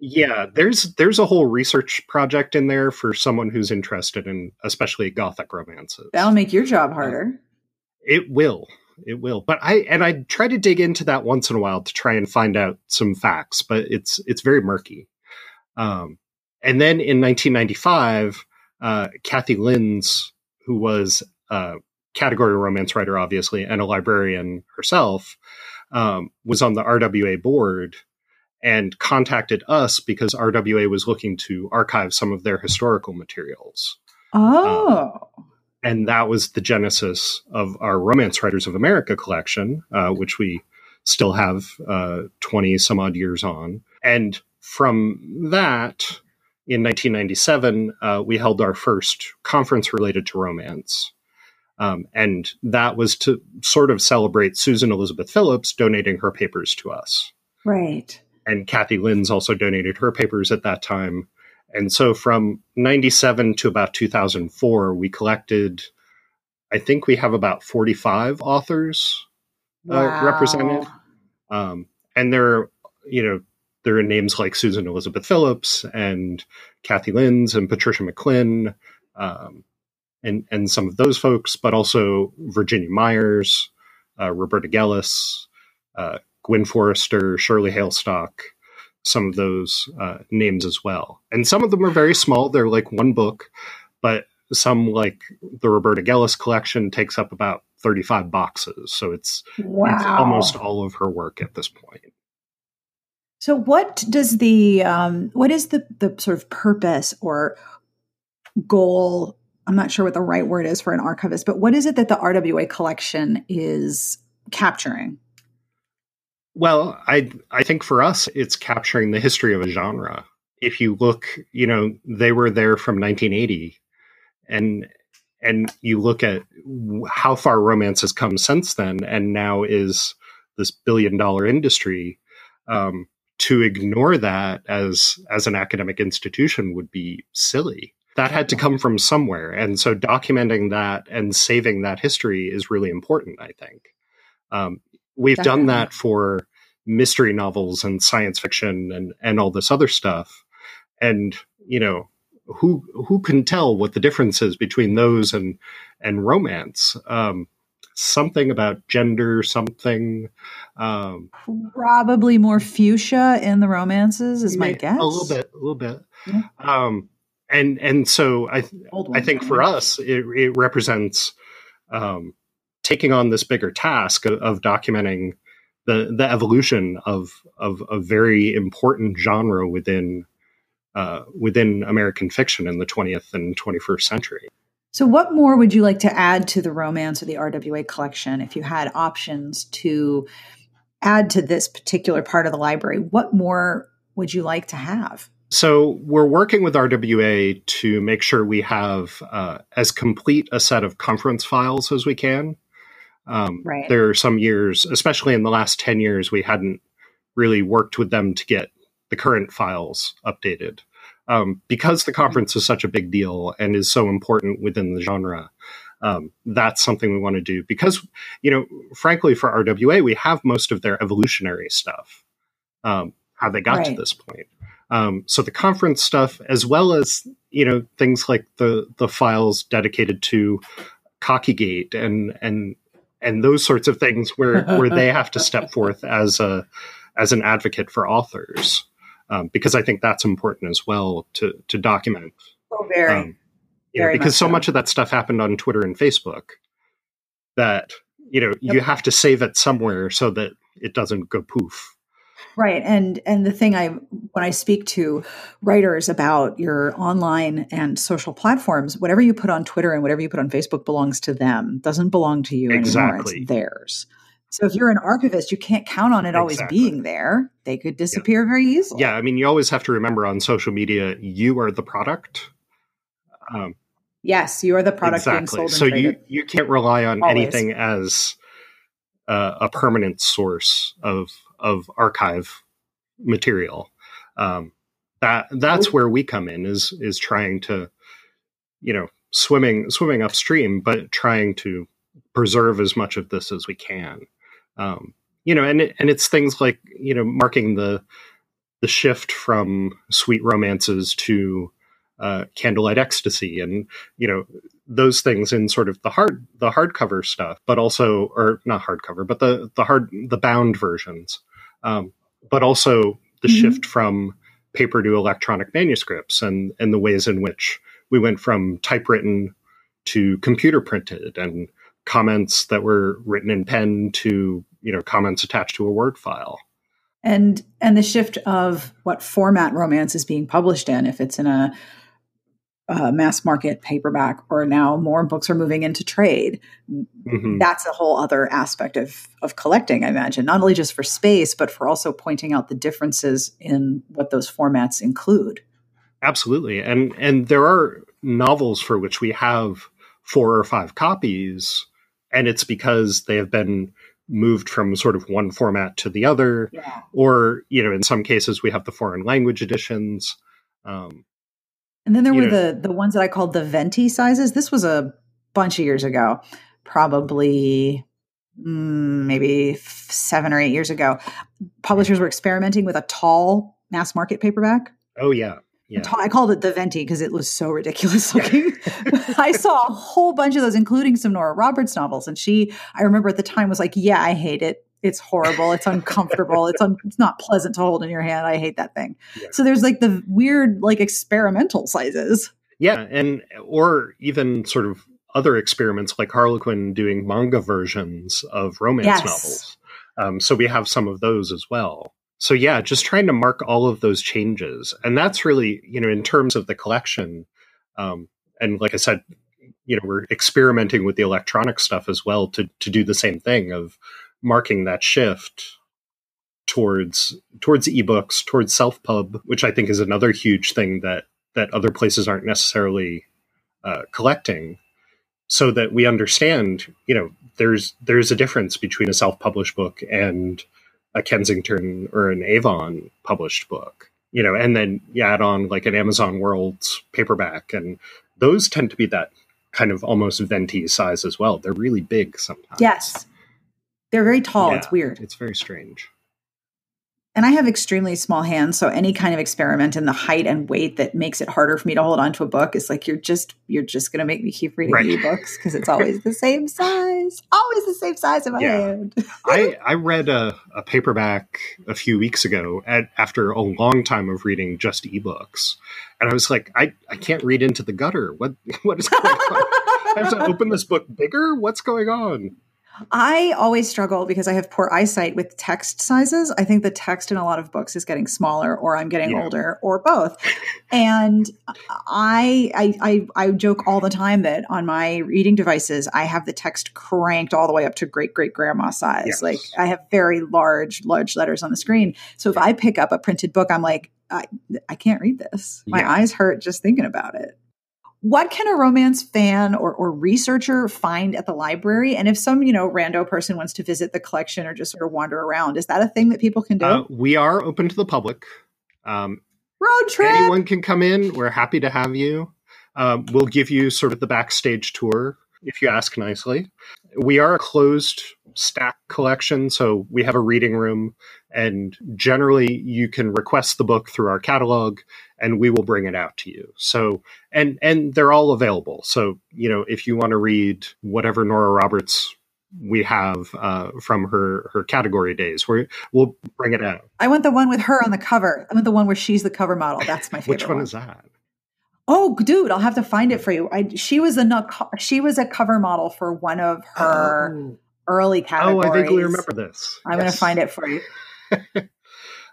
Yeah, there's there's a whole research project in there for someone who's interested in especially Gothic romances. That'll make your job harder. It will. It will. But I and I try to dig into that once in a while to try and find out some facts, but it's it's very murky. Um, and then in nineteen ninety-five, uh, Cathie Linz, who was a category romance writer, obviously, and a librarian herself, um, was on the R W A board and contacted us because R W A was looking to archive some of their historical materials. Oh. Um, and that was the genesis of our Romance Writers of America collection, uh, which we still have uh, twenty some odd years on. And from that, in nineteen ninety-seven, uh, we held our first conference related to romance. Um, and that was to sort of celebrate Susan Elizabeth Phillips donating her papers to us. Right. And Cathie Linz also donated her papers at that time. And so from ninety-seven to about two thousand four, we collected, I think we have about forty-five authors uh, wow. represented. Um, and there are, you know, there are names like Susan Elizabeth Phillips and Cathie Linz and Patricia McClinn um, and, and some of those folks, but also Virginia Myers, uh, Roberta Gellis, uh, Gwen Forrester, Shirley Hailstock, some of those uh, names as well. And some of them are very small. They're like one book, but some, like the Roberta Gellis collection, takes up about thirty-five boxes. So it's, wow. it's almost all of her work at this point. So what does the, um, what is the, the sort of purpose or goal? I'm not sure what the right word is for an archivist, but what is it that the R W A collection is capturing? Well, I I think for us, it's capturing the history of a genre. If you look, you know, they were there from nineteen eighty, and and you look at how far romance has come since then, and now is this billion dollar industry. Um, to ignore that as as an academic institution would be silly. That had to come from somewhere, and so documenting that and saving that history is really important, I think. Um, We've Definitely. done that for mystery novels and science fiction and, and all this other stuff. And, you know, who who can tell what the difference is between those and, and romance? Um, something about gender, something. Um, Probably more fuchsia in the romances is my guess. A little bit, a little bit. Yeah. Um, and, and so I, I think for us, it, it represents... Um, taking on this bigger task of, of documenting the, the evolution of, of a very important genre within, uh, within American fiction in the twentieth and twenty-first century. So what more would you like to add to the romance or the R W A collection? If you had options to add to this particular part of the library, what more would you like to have? So we're working with R W A to make sure we have uh, as complete a set of conference files as we can. Um, right. There are some years, especially in the last ten years, we hadn't really worked with them to get the current files updated. Um, because the conference is such a big deal and is so important within the genre, um, that's something we want to do. Because, you know, frankly, for R W A, we have most of their evolutionary stuff, um, how they got right. to this point. Um, so the conference stuff, as well as, you know, things like the, the files dedicated to Cockeygate and, and, and those sorts of things where, where they have to step forth as a, as an advocate for authors. Um, because I think that's important as well to, to document. Oh, very, um, you very know, because much so, so much of that stuff happened on Twitter and Facebook that, you know, yep. you have to save it somewhere so that it doesn't go poof. Right. And, and the thing I, when I speak to writers about your online and social platforms, whatever you put on Twitter and whatever you put on Facebook belongs to them, doesn't belong to you exactly. anymore. It's theirs. So if you're an archivist, you can't count on it always exactly. being there. They could disappear yeah. very easily. Yeah. I mean, you always have to remember on social media, you are the product. Um, yes. You are the product exactly. being sold. So and you, you can't rely on always. anything as uh, a permanent source of, of archive material. Um, that that's where we come in, is is trying to, you know, swimming swimming upstream, but trying to preserve as much of this as we can. Um, you know, and it, and it's things like, you know, marking the the shift from sweet romances to uh, candlelight ecstasy, and you know, those things in sort of the hard the hardcover stuff, but also, or not hardcover, but the the hard the bound versions, um, but also the mm-hmm. shift from paper to electronic manuscripts, and and the ways in which we went from typewritten to computer printed, and comments that were written in pen to, you know, comments attached to a Word file. And and the shift of what format romance is being published in, if it's in a, a mass market paperback, or now more books are moving into trade. Mm-hmm. That's a whole other aspect of of collecting, I imagine, not only just for space, but for also pointing out the differences in what those formats include. Absolutely. And and there are novels for which we have four or five copies, and it's because they have been moved from sort of one format to the other. Yeah. Or, you know, in some cases we have the foreign language editions. Um, and then there were know. the the ones that I called the venti sizes. This was a bunch of years ago, probably mm, maybe seven or eight years ago. Publishers were experimenting with a tall mass market paperback. Oh, yeah. Yeah. I called it the venti because it was so ridiculous looking. I saw a whole bunch of those, including some Nora Roberts novels. And she, I remember at the time, was like, yeah, I hate it. It's horrible. It's uncomfortable. It's, un- it's not pleasant to hold in your hand. I hate that thing. Yeah. So there's like the weird, like experimental sizes. Yeah. And, or even sort of other experiments like Harlequin doing manga versions of romance yes. novels. Um, so we have some of those as well. So yeah, just trying to mark all of those changes. And that's really, you know, in terms of the collection, um, and like I said, you know, we're experimenting with the electronic stuff as well to to do the same thing of marking that shift towards towards ebooks, towards self-pub, which I think is another huge thing that that other places aren't necessarily uh, collecting, so that we understand, you know, there's there's a difference between a self-published book and a Kensington or an Avon published book, you know, and then you add on like an Amazon World's paperback, and those tend to be that kind of almost venti size as well. They're really big sometimes. Yes. They're very tall. Yeah, it's weird. It's very strange. And I have extremely small hands, so any kind of experiment in the height and weight that makes it harder for me to hold onto a book is like, you're just you're just going to make me keep reading right. ebooks because it's always the same size, always the same size in my yeah. hand. I, I read a, a paperback a few weeks ago at, after a long time of reading just ebooks, and I was like, I, I can't read into the gutter. What what is going on? I have to open this book bigger? What's going on? I always struggle because I have poor eyesight with text sizes. I think the text in a lot of books is getting smaller, or I'm getting yeah. older, or both. And I, I, I, I joke all the time that on my reading devices, I have the text cranked all the way up to great, great grandma size. Yes. Like I have very large, large letters on the screen. So if I pick up a printed book, I'm like, I, I can't read this. My yeah. eyes hurt just thinking about it. What can a romance fan or, or researcher find at the library? And if some, you know, rando person wants to visit the collection or just sort of wander around, is that a thing that people can do? Uh, we are open to the public. Um, Road trip! Anyone can come in. We're happy to have you. Um, we'll give you sort of the backstage tour if you ask nicely. We are a closed stack collection, so we have a reading room. And generally, you can request the book through our catalog, and we will bring it out to you. So, and and they're all available. So, you know, if you want to read whatever Nora Roberts we have uh, from her her category days, we're, we'll bring it out. I want the one with her on the cover. I want the one where she's the cover model. That's my favorite. Which one, one is that? Oh, dude, I'll have to find it for you. I, she was a she was a cover model for one of her oh. early categories. Oh, I vaguely remember this. I'm yes. going to find it for you.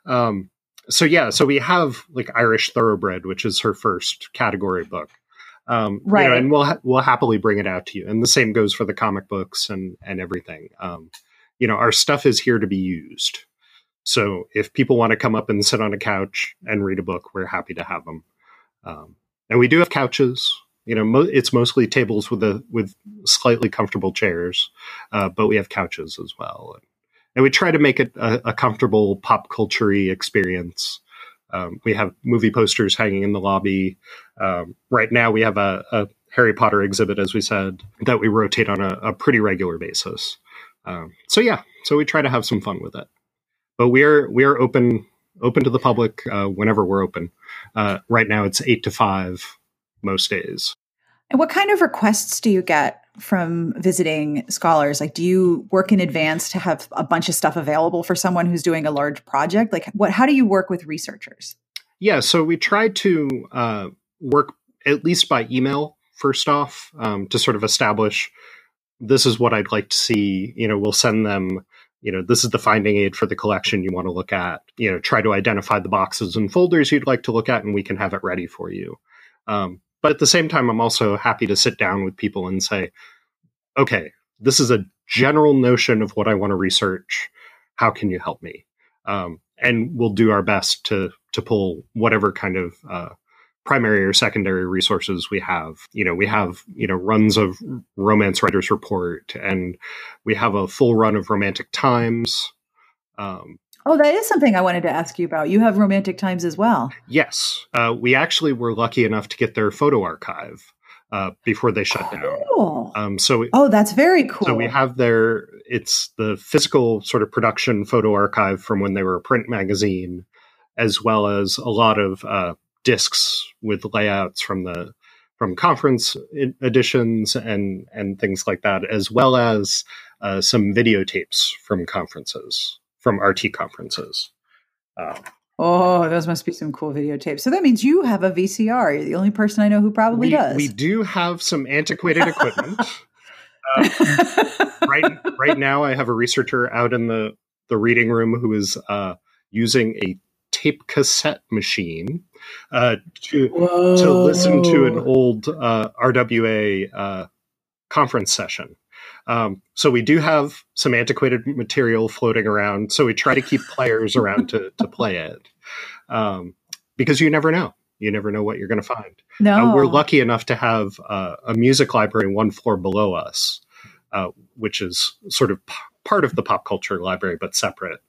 um so yeah so we have like Irish Thoroughbred, which is her first category book, um right you know, and we'll ha- we'll happily bring it out to you, and the same goes for the comic books and and everything. Um you know, our stuff is here to be used, so if people want to come up and sit on a couch and read a book, we're happy to have them. Um and we do have couches, you know, mo- it's mostly tables with a with slightly comfortable chairs, uh but we have couches as well. And we try to make it a, a comfortable pop culture-y experience, Um, we have movie posters hanging in the lobby. Um, right now we have a, a Harry Potter exhibit, as we said, that we rotate on a, a pretty regular basis. Um, so yeah, so we try to have some fun with it. But we're we're open open to the public uh, whenever we're open. Uh, right now it's eight to five most days. And what kind of requests do you get from visiting scholars? Like, do you work in advance to have a bunch of stuff available for someone who's doing a large project? Like, what? How do you work with researchers? Yeah, so we try to uh, work at least by email first off, um, to sort of establish, this is what I'd like to see. You know, we'll send them, you know, this is the finding aid for the collection you want to look at. You know, try to identify the boxes and folders you'd like to look at, and we can have it ready for you. Um, but at the same time, I'm also happy to sit down with people and say, okay, this is a general notion of what I want to research. How can you help me? Um, and we'll do our best to to pull whatever kind of uh, primary or secondary resources we have. You know, we have, you know, runs of Romance Writers Report, and we have a full run of Romantic Times. Um, oh, that is something I wanted to ask you about. You have Romantic Times as well. Yes. Uh, we actually were lucky enough to get their photo archive uh, before they shut cool. down. Um, so we, oh, that's very cool. So we have their, it's the physical sort of production photo archive from when they were a print magazine, as well as a lot of uh, discs with layouts from the from conference editions and and things like that, as well as uh, some videotapes from conferences, from R T conferences. Uh, oh, those must be some cool videotapes. So that means you have a V C R. You're the only person I know who probably we, does. We do have some antiquated equipment. uh, right, right now I have a researcher out in the, the reading room who is uh, using a tape cassette machine uh, to Whoa. to listen to an old uh, R W A uh, conference session. Um, so we do have some antiquated material floating around. So we try to keep players around to to play it, um, because you never know. You never know what you're going to find. No, uh, we're lucky enough to have uh, a music library one floor below us, uh, which is sort of p- part of the pop culture library, but separate.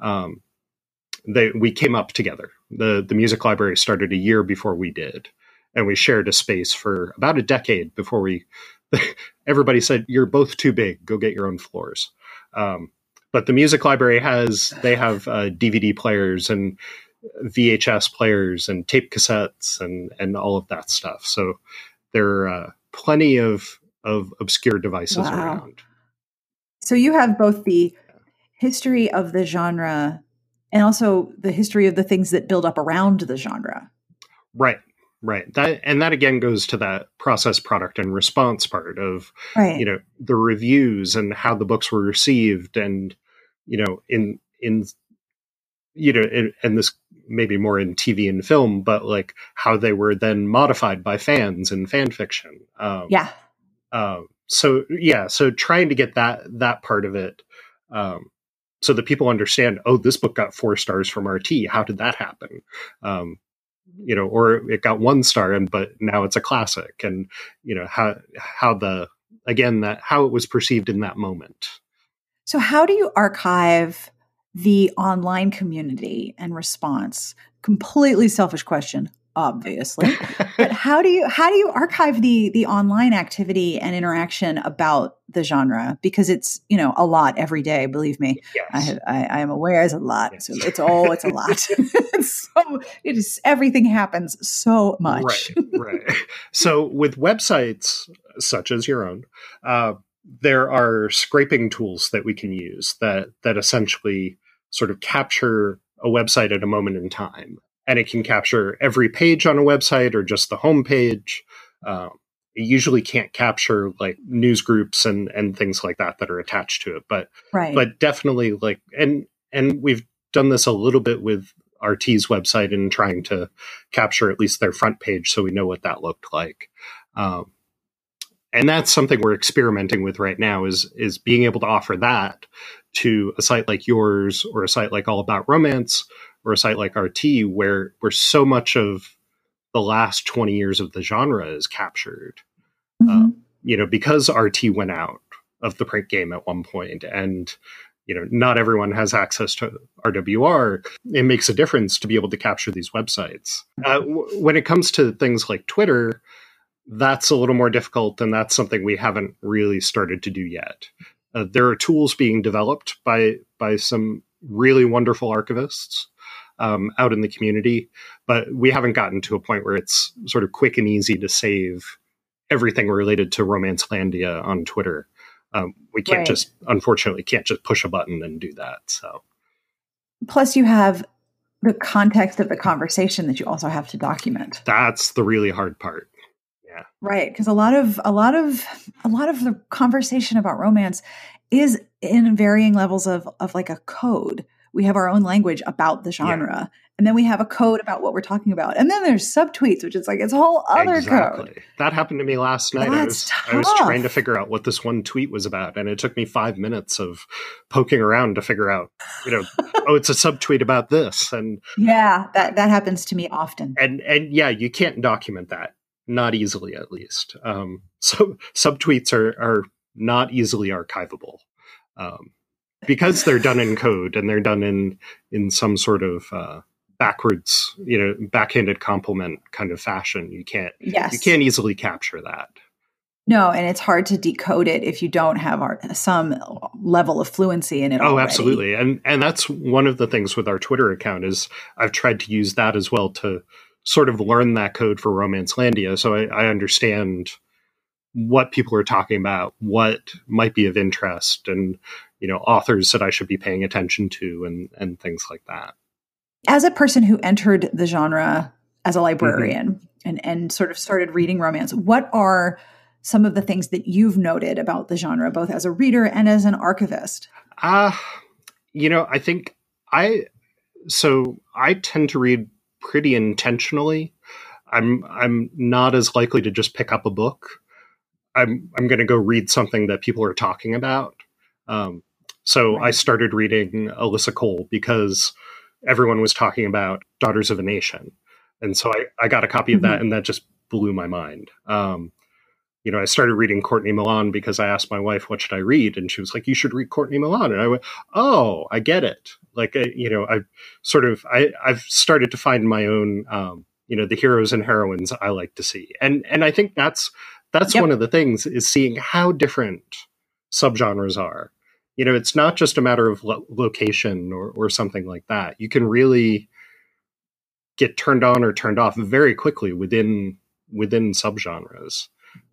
Um, They, we came up together. The The music library started a year before we did, and we shared a space for about a decade before we, everybody said, you're both too big, go get your own floors. Um, but the music library has, they have uh, D V D players and V H S players and tape cassettes and, and all of that stuff. So there are uh, plenty of, of obscure devices wow. around. So you have both the history of the genre and also the history of the things that build up around the genre. Right, right. That and that again goes to that process, product, and response part of, right. you know, the reviews and how the books were received, and, you know, in in you know, in, and this maybe more in T V and film, but like how they were then modified by fans in fan fiction. Um, yeah. Uh, so yeah, so trying to get that that part of it. Um, So that people understand, oh, this book got four stars from R T. How did that happen? Um, you know, or it got one star, and but now it's a classic. And you know how how the again that how it was perceived in that moment. So, how do you archive the online community and response? Completely selfish question, obviously. But how do you how do you archive the the online activity and interaction about the genre? Because it's, you know, a lot every day, believe me. Yes. I, I, I am aware it's a lot. Yes. So it's all it's a lot. So it is, everything happens so much. Right, right. So with websites such as your own, uh, there are scraping tools that we can use that that essentially sort of capture a website at a moment in time. And it can capture every page on a website or just the homepage. Um, it usually can't capture like news groups and, and things like that that are attached to it. But right. but definitely like and and we've done this a little bit with R T's website and trying to capture at least their front page so we know what that looked like. Um, and that's something we're experimenting with right now is is being able to offer that to a site like yours or a site like All About Romance. Or a site like R T, where where so much of the last twenty years of the genre is captured, mm-hmm. um, you know, because R T went out of the print game at one point, and you know, not everyone has access to R W R. It makes a difference to be able to capture these websites. Uh, w- when it comes to things like Twitter, that's a little more difficult, and that's something we haven't really started to do yet. Uh, there are tools being developed by by some really wonderful archivists um, out in the community, but we haven't gotten to a point where it's sort of quick and easy to save everything related to Romancelandia on Twitter. Um, we can't right. just, unfortunately, can't just push a button and do that. So, plus you have the context of the conversation that you also have to document. That's the really hard part. Yeah. Right. Because a lot of, a lot of, a lot of the conversation about romance is in varying levels of, of like a code. We have our own language about the genre, yeah. and then we have a code about what we're talking about. And then there's subtweets, which is like it's a whole other exactly. code. That happened to me last night. I was, I was trying to figure out what this one tweet was about, and it took me five minutes of poking around to figure out, you know, oh, it's a subtweet about this. And yeah, that, that happens to me often. And and yeah, you can't document that. Not easily, at least. Um, so subtweets are, are not easily archivable. Um, because they're done in code and they're done in, in some sort of uh, backwards, you know, backhanded compliment kind of fashion. You can't, yes. you can't easily capture that. No. And it's hard to decode it if you don't have our, some level of fluency in it. Oh, already. Absolutely. And, and that's one of the things with our Twitter account is I've tried to use that as well to sort of learn that code for Romancelandia. So I, I understand what people are talking about, what might be of interest, and, you know, authors that I should be paying attention to, and, and things like that. As a person who entered the genre as a librarian mm-hmm. and, and sort of started reading romance, what are some of the things that you've noted about the genre, both as a reader and as an archivist? Uh, you know, I think I, so I tend to read pretty intentionally. I'm, I'm not as likely to just pick up a book. I'm, I'm going to go read something that people are talking about. Um, So I started reading Alyssa Cole because everyone was talking about Daughters of a Nation. And so I, I got a copy of that, mm-hmm. and that just blew my mind. Um, you know, I started reading Courtney Milan because I asked my wife, what should I read? And she was like, you should read Courtney Milan. And I went, oh, I get it. Like, I, you know, I sort of, I, I've started to find my own, um, you know, the heroes and heroines I like to see. And, and I think that's, that's yep. one of the things is seeing how different subgenres are. You know, it's not just a matter of lo- location or, or something like that. You can really get turned on or turned off very quickly within within subgenres.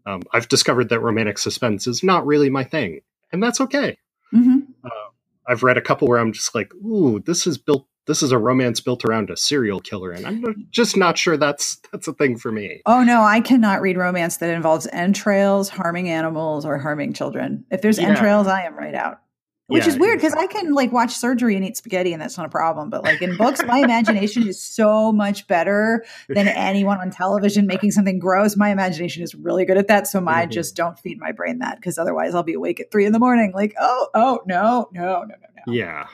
Um, I've discovered that romantic suspense is not really my thing, and that's okay. Mm-hmm. Uh, I've read a couple where I'm just like, "Ooh, this is built. This is a romance built around a serial killer," and I'm just not sure that's that's a thing for me. Oh no, I cannot read romance that involves entrails, harming animals, or harming children. If there's yeah. entrails, I am right out. Which yeah, is weird because exactly. I can like watch surgery and eat spaghetti and that's not a problem. But like in books, my imagination is so much better than anyone on television making something gross. My imagination is really good at that. So my mm-hmm. just don't feed my brain that because otherwise I'll be awake at three in the morning. Like, oh, oh, no, no, no, no, no. Yeah.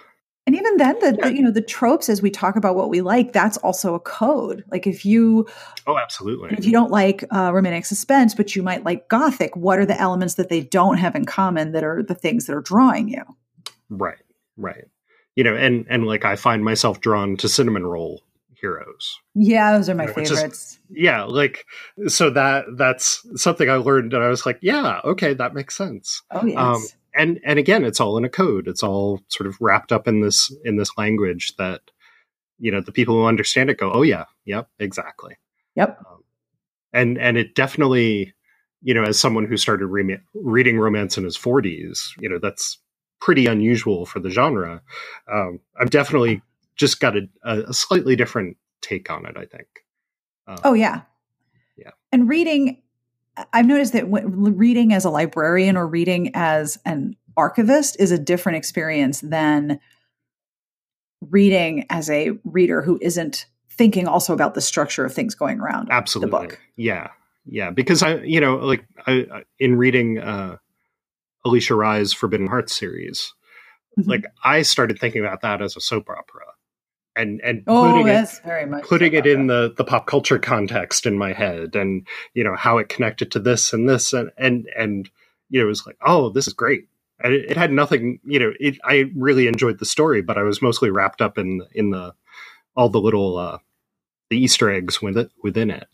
And even then, the, yeah. the you know, the tropes as we talk about what we like, that's also a code. Like if you oh, absolutely. If you don't like uh, romantic suspense, but you might like Gothic, what are the elements that they don't have in common that are the things that are drawing you? Right, right. You know, and and like I find myself drawn to cinnamon roll heroes. Yeah, those are my you know, favorites. Is, yeah, like so that that's something I learned, and I was like, yeah, okay, that makes sense. Oh yes. Um, and and again, it's all in a code. It's all sort of wrapped up in this in this language that you know the people who understand it go, oh yeah, yep, exactly. Yep. Um, and and it definitely, you know, as someone who started re- reading romance in his forties, you know, that's pretty unusual for the genre. Um, I've definitely just got a, a slightly different take on it, I think. Um, oh, yeah. Yeah. And reading, I've noticed that w- reading as a librarian or reading as an archivist is a different experience than reading as a reader who isn't thinking also about the structure of things going around Absolutely. The book. Yeah. Yeah. Because I, you know, like I, I, in reading, uh, Alicia Rye's Forbidden Hearts series. Mm-hmm. Like I started thinking about that as a soap opera and, and oh, putting it, very much putting it in the, the pop culture context in my head and, you know, how it connected to this and this and, and, and, you know, it was like, oh, this is great. I, it had nothing, you know, it, I really enjoyed the story, but I was mostly wrapped up in, in the, all the little, uh, the Easter eggs with it, within it.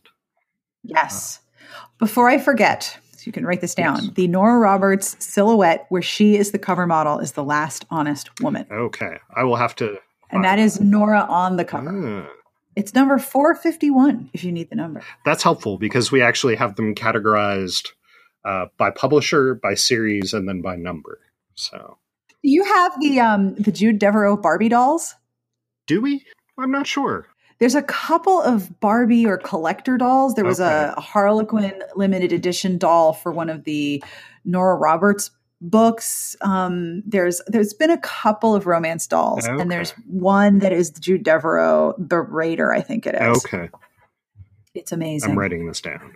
Yes. Uh, Before I forget, so you can write this down, yes. The Nora Roberts Silhouette, where she is the cover model, is The Last Honest Woman. Okay. I will have to. And that is Nora on the cover. Ah. It's number four fifty-one, if you need the number. That's helpful because we actually have them categorized uh, by publisher, by series, and then by number. So, do you have the um, the Jude Devereaux Barbie dolls? Do we? I'm not sure. There's a couple of Barbie or collector dolls. There was okay. a Harlequin limited edition doll for one of the Nora Roberts books. Um, there's there's been a couple of romance dolls, okay. and there's one that is Jude Devereaux, The Raider, I think it is. Okay, it's amazing. I'm writing this down.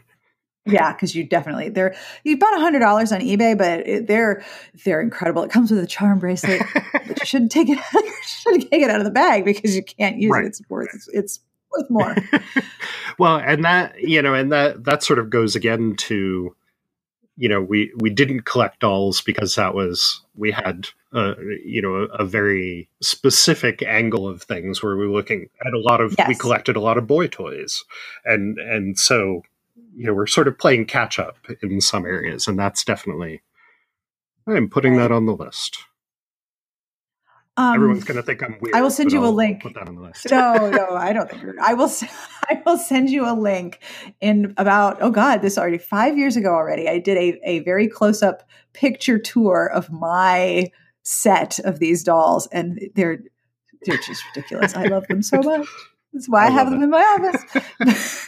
Yeah, because you definitely they're you bought a hundred dollars on eBay, but it, they're they're incredible. It comes with a charm bracelet. But you shouldn't take it. You shouldn't take it out of the bag because you can't use right. it. It's worth it's, it's worth more. Well, and that you know, and that that sort of goes again to. You know, we, we didn't collect dolls because that was, we had, uh, you know, a, a very specific angle of things where we were looking at a lot of, yes. we collected a lot of boy toys. And, and so, you know, we're sort of playing catch up in some areas. And that's definitely, I'm putting right. that on the list. Um, Everyone's going to think I'm weird. I will send you I'll a link. Put that on the list. No, no, I don't think you're. I will. I will send you a link in about. Oh God, this already five years ago already. I did a a very close up picture tour of my set of these dolls, and they're they're just ridiculous. I love them so much. That's why I, I have them it. in my office.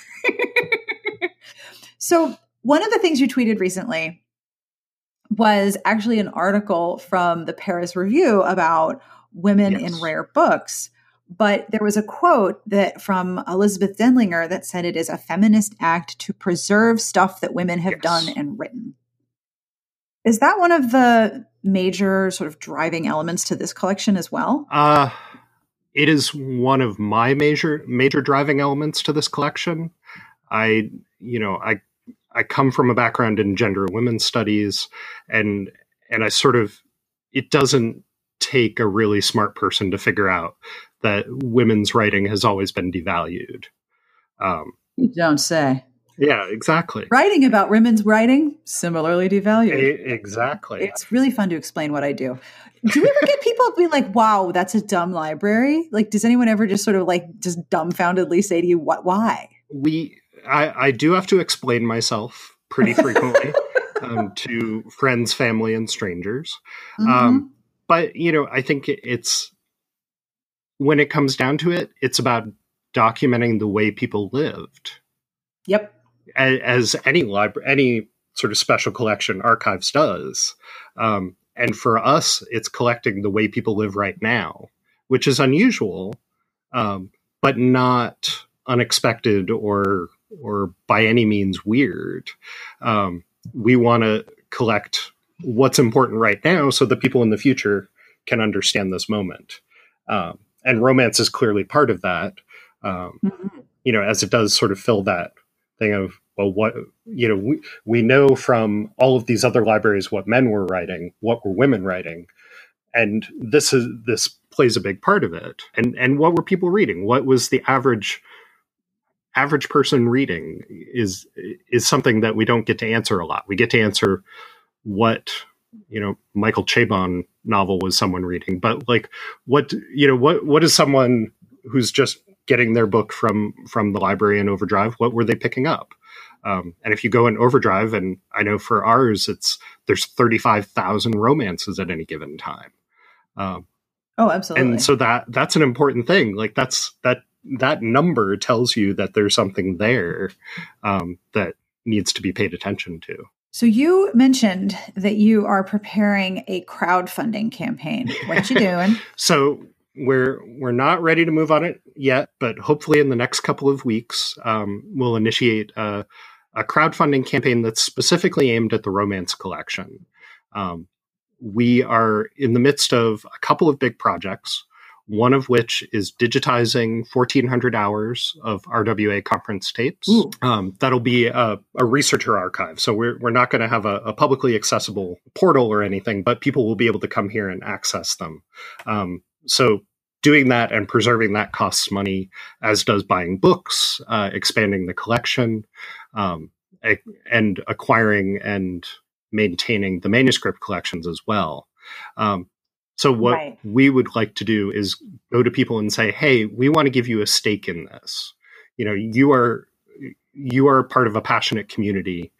So one of the things you tweeted recently was actually an article from the Paris Review about women yes. in rare books. But there was a quote that from Elizabeth Denlinger that said it is a feminist act to preserve stuff that women have yes. done and written. Is that one of the major sort of driving elements to this collection as well? Uh, it is one of my major, major driving elements to this collection. I, you know, I, I come from a background in gender and women's studies, and and I sort of, it doesn't take a really smart person to figure out that women's writing has always been devalued. Um, you don't say. Yeah, exactly. Writing about women's writing, similarly devalued. A- exactly. It's really fun to explain what I do. Do we ever get people to be like, wow, that's a dumb library? Like, does anyone ever just sort of like just dumbfoundedly say to you, "What? Why? We... I, I do have to explain myself pretty frequently um, to friends, family, and strangers. Mm-hmm. Um, but, you know, I think it's, when it comes down to it, it's about documenting the way people lived. Yep. As, as any libra- any sort of special collection archives does. Um, and for us, it's collecting the way people live right now, which is unusual, um, but not unexpected or... or by any means weird. Um, we want to collect what's important right now so that people in the future can understand this moment. Um, and romance is clearly part of that, um, mm-hmm. you know, as it does sort of fill that thing of, well, what, you know, we, we know from all of these other libraries what men were writing, what were women writing. And this is this plays a big part of it. And and what were people reading? What was the average... average person reading is, is something that we don't get to answer a lot. We get to answer what, you know, Michael Chabon novel was someone reading, but like what, you know, what, what is someone who's just getting their book from, from the library in Overdrive? What were they picking up? Um, and if you go in Overdrive, and I know for ours, it's, there's thirty-five thousand romances at any given time. Um, oh, absolutely. And so that, that's an important thing. Like that's, that, that number tells you that there's something there um, that needs to be paid attention to. So you mentioned that you are preparing a crowdfunding campaign. What you doing? So we're we're not ready to move on it yet, but hopefully in the next couple of weeks, um, we'll initiate a, a crowdfunding campaign that's specifically aimed at the romance collection. Um, we are in the midst of a couple of big projects. one of which is digitizing fourteen hundred hours of R W A conference tapes. Um, that'll be a, a researcher archive. So we're, we're not going to have a, a publicly accessible portal or anything, but people will be able to come here and access them. Um, so doing that and preserving that costs money, as does buying books, uh, expanding the collection, um, and acquiring and maintaining the manuscript collections as well. Um, so what right. we would like to do is go to people and say, hey, we want to give you a stake in this. You know, you are, you are part of a passionate community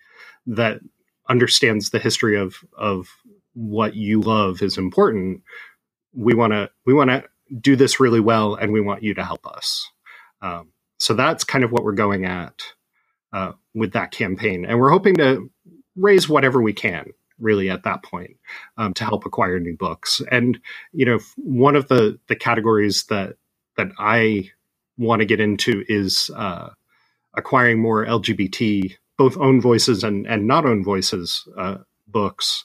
that understands the history of, of what you love is important. We want to, we want to do this really well, and we want you to help us. Um, so that's kind of what we're going at uh, with that campaign. And we're hoping to raise whatever we can, really, at that point, um, to help acquire new books. And, you know, one of the, the categories that, that I want to get into is uh, acquiring more L G B T, both own voices and, and not own voices uh, books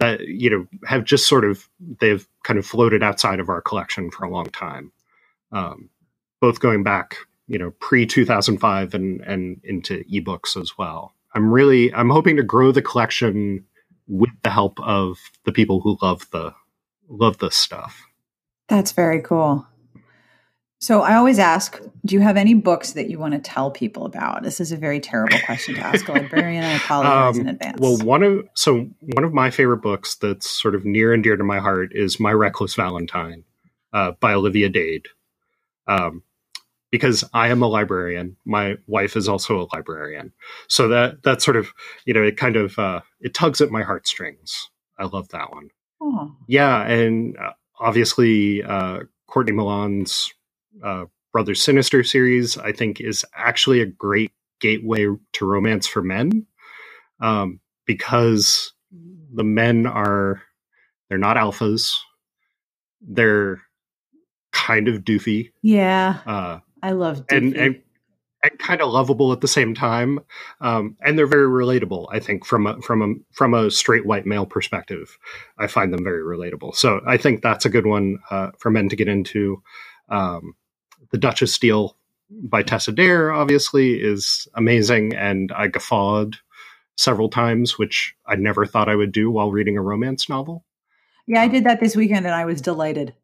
that, you know, have just sort of, they've kind of floated outside of our collection for a long time, um, both going back, you know, pre two thousand five and, and into ebooks as well. I'm really, I'm hoping to grow the collection with the help of the people who love the, love this stuff. That's very cool. So I always ask, do you have any books that you want to tell people about? This is a very terrible question to ask a librarian. I apologize um, in advance. Well, one of, so one of my favorite books that's sort of near and dear to my heart is My Reckless Valentine uh, by Olivia Dade. Um, Because I am a librarian, my wife is also a librarian, so that that sort of, you know, it kind of uh, it tugs at my heartstrings. I love that one. Oh. Yeah, and obviously uh, Courtney Milan's uh, Brother Sinister series, I think, is actually a great gateway to romance for men, um, because the men are they're not alphas, they're kind of doofy. Yeah. Uh, I love Doofy. And, and, and kind of lovable at the same time. Um, and they're very relatable, I think, from a, from a, from a straight white male perspective. I find them very relatable. So I think that's a good one uh, for men to get into. Um, The Duchess Steele by Tessa Dare, obviously, is amazing. And I guffawed several times, which I never thought I would do while reading a romance novel. Yeah, I did that this weekend and I was delighted.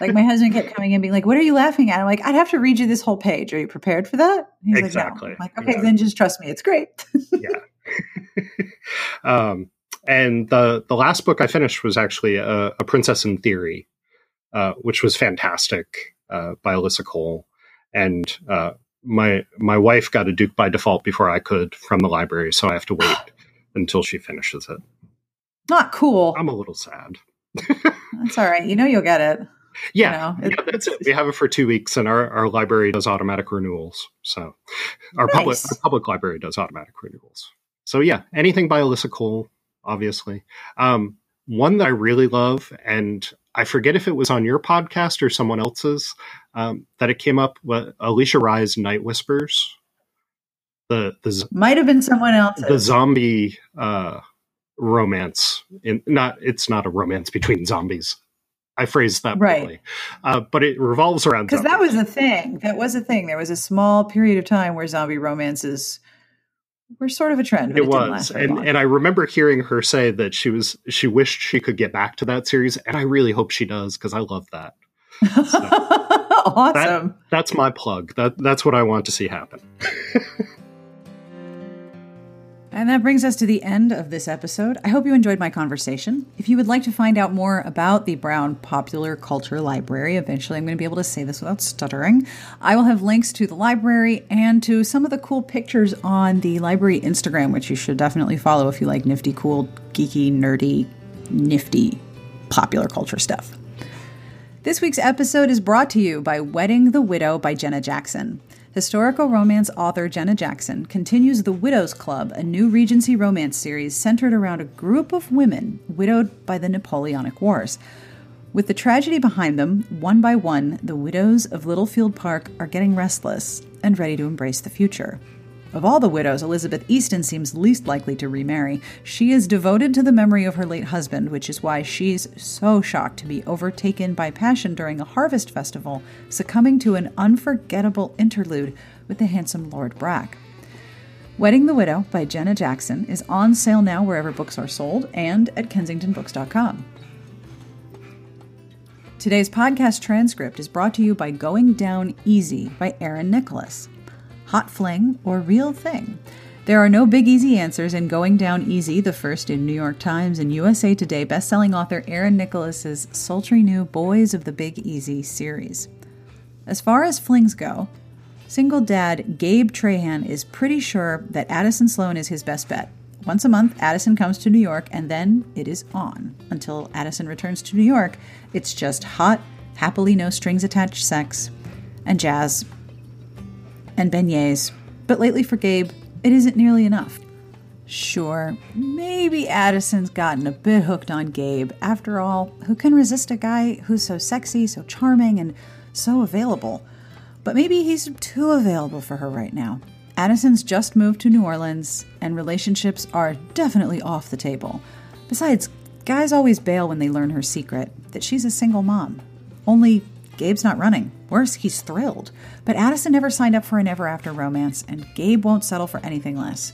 Like, my husband kept coming in being like, what are you laughing at? I'm like, I'd have to read you this whole page. Are you prepared for that? He's exactly. Like, no. I'm like, okay, yeah. Then just trust me. It's great. Yeah. Um, and the, the last book I finished was actually a, a Princess in Theory, uh, which was fantastic, uh, by Alyssa Cole. And, uh, my, my wife got a Duke by default before I could from the library. So I have to wait until she finishes it. Not cool. I'm a little sad. That's all right. You know, you'll get it. Yeah, you know, it, yeah, that's it. We have it for two weeks and our, our library does automatic renewals. So our, nice. public, our public library does automatic renewals. So yeah, anything by Alyssa Cole, obviously. Um, one that I really love, and I forget if it was on your podcast or someone else's, um, that it came up with Alicia Rye's Night Whispers. The, the Might have been someone else's. The zombie uh romance in not it's not a romance between zombies. I phrased that right poorly. Uh but it revolves around, because that was a thing that was a thing there was a small period of time where zombie romances were sort of a trend. It, it was and, and I remember hearing her say that she was she wished she could get back to that series, and I really hope she does, because I love that. So awesome. That, that's my plug. That that's what I want to see happen. And that brings us to the end of this episode. I hope you enjoyed my conversation. If you would like to find out more about the Browne Popular Culture Library, eventually I'm going to be able to say this without stuttering, I will have links to the library and to some of the cool pictures on the library Instagram, which you should definitely follow if you like nifty, cool, geeky, nerdy, nifty popular culture stuff. This week's episode is brought to you by Wedding the Widow by Jenna Jackson. Historical romance author Jenna Jackson continues The Widows' Club, a new Regency romance series centered around a group of women widowed by the Napoleonic Wars. With the tragedy behind them, one by one, the widows of Littlefield Park are getting restless and ready to embrace the future. Of all the widows, Elizabeth Easton seems least likely to remarry. She is devoted to the memory of her late husband, which is why she's so shocked to be overtaken by passion during a harvest festival, succumbing to an unforgettable interlude with the handsome Lord Brack. Wedding the Widow by Jenna Jackson is on sale now wherever books are sold and at kensington books dot com. Today's podcast transcript is brought to you by Going Down Easy by Erin Nicholas. Hot fling or real thing? There are no big easy answers in Going Down Easy, the first in New York Times and U S A Today best-selling author Erin Nicholas's sultry new Boys of the Big Easy series. As far as flings go, single dad Gabe Trahan is pretty sure that Addison Sloan is his best bet. Once a month, Addison comes to New York, and then it is on. Until Addison returns to New York, it's just hot, happily no strings attached sex, and jazz, and beignets. But lately for Gabe, it isn't nearly enough. Sure, maybe Addison's gotten a bit hooked on Gabe. After all, who can resist a guy who's so sexy, so charming, and so available? But maybe he's too available for her right now. Addison's just moved to New Orleans, and relationships are definitely off the table. Besides, guys always bail when they learn her secret, that she's a single mom. Only Gabe's not running. Worse, he's thrilled. But Addison never signed up for an ever-after romance, and Gabe won't settle for anything less.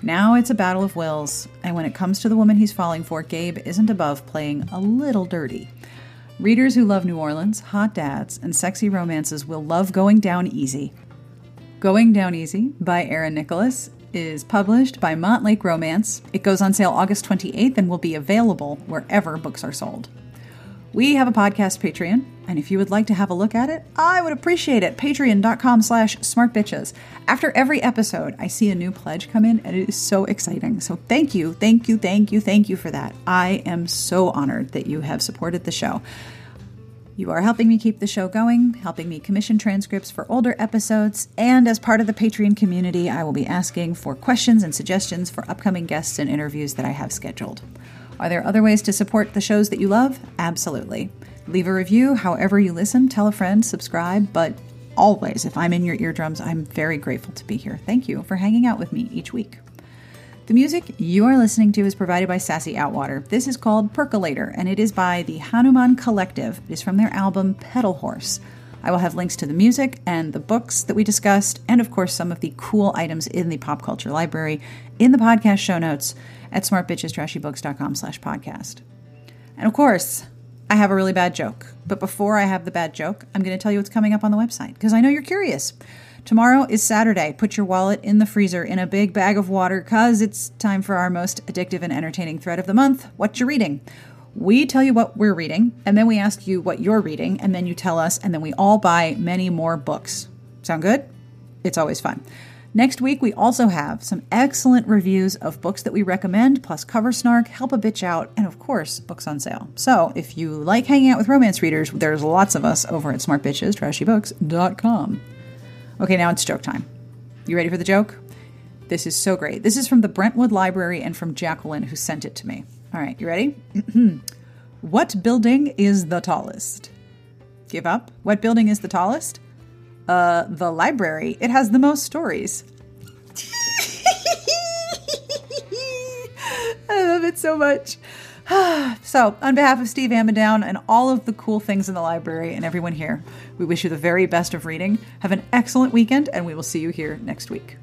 Now it's a battle of wills, and when it comes to the woman he's falling for, Gabe isn't above playing a little dirty. Readers who love New Orleans, hot dads, and sexy romances will love Going Down Easy. Going Down Easy by Erin Nicholas is published by Montlake Romance. It goes on sale August twenty-eighth and will be available wherever books are sold. We have a podcast Patreon, and if you would like to have a look at it, I would appreciate it. Patreon.com slash smartbitches. After every episode, I see a new pledge come in, and it is so exciting. So thank you, thank you, thank you, thank you for that. I am so honored that you have supported the show. You are helping me keep the show going, helping me commission transcripts for older episodes, and as part of the Patreon community, I will be asking for questions and suggestions for upcoming guests and interviews that I have scheduled. Are there other ways to support the shows that you love? Absolutely. Leave a review however you listen, tell a friend, subscribe, but always, if I'm in your eardrums, I'm very grateful to be here. Thank you for hanging out with me each week. The music you are listening to is provided by Sassy Outwater. This is called Percolator, and it is by the Hanuman Collective. It is from their album Pedal Horse. I will have links to the music and the books that we discussed, and of course some of the cool items in the pop culture library, in the podcast show notes at smartbitchestrashybooks.com slash podcast. And of course, I have a really bad joke. But before I have the bad joke, I'm going to tell you what's coming up on the website, because I know you're curious. Tomorrow is Saturday. Put your wallet in the freezer in a big bag of water, because it's time for our most addictive and entertaining thread of the month, What You're Reading. We tell you what we're reading, and then we ask you what you're reading, and then you tell us, and then we all buy many more books. Sound good? It's always fun. Next week, we also have some excellent reviews of books that we recommend, plus cover snark, help a bitch out, and of course, books on sale. So if you like hanging out with romance readers, there's lots of us over at smart bitches trashy books dot com. Okay, now it's joke time. You ready for the joke? This is so great. This is from the Brentwood Library and from Jacqueline, who sent it to me. All right, you ready? What building is the tallest? Give up. What building is the tallest? Uh, the library. It has the most stories. I love it so much. So, on behalf of Steve Ammidown and all of the cool things in the library and everyone here, we wish you the very best of reading. Have an excellent weekend, and we will see you here next week.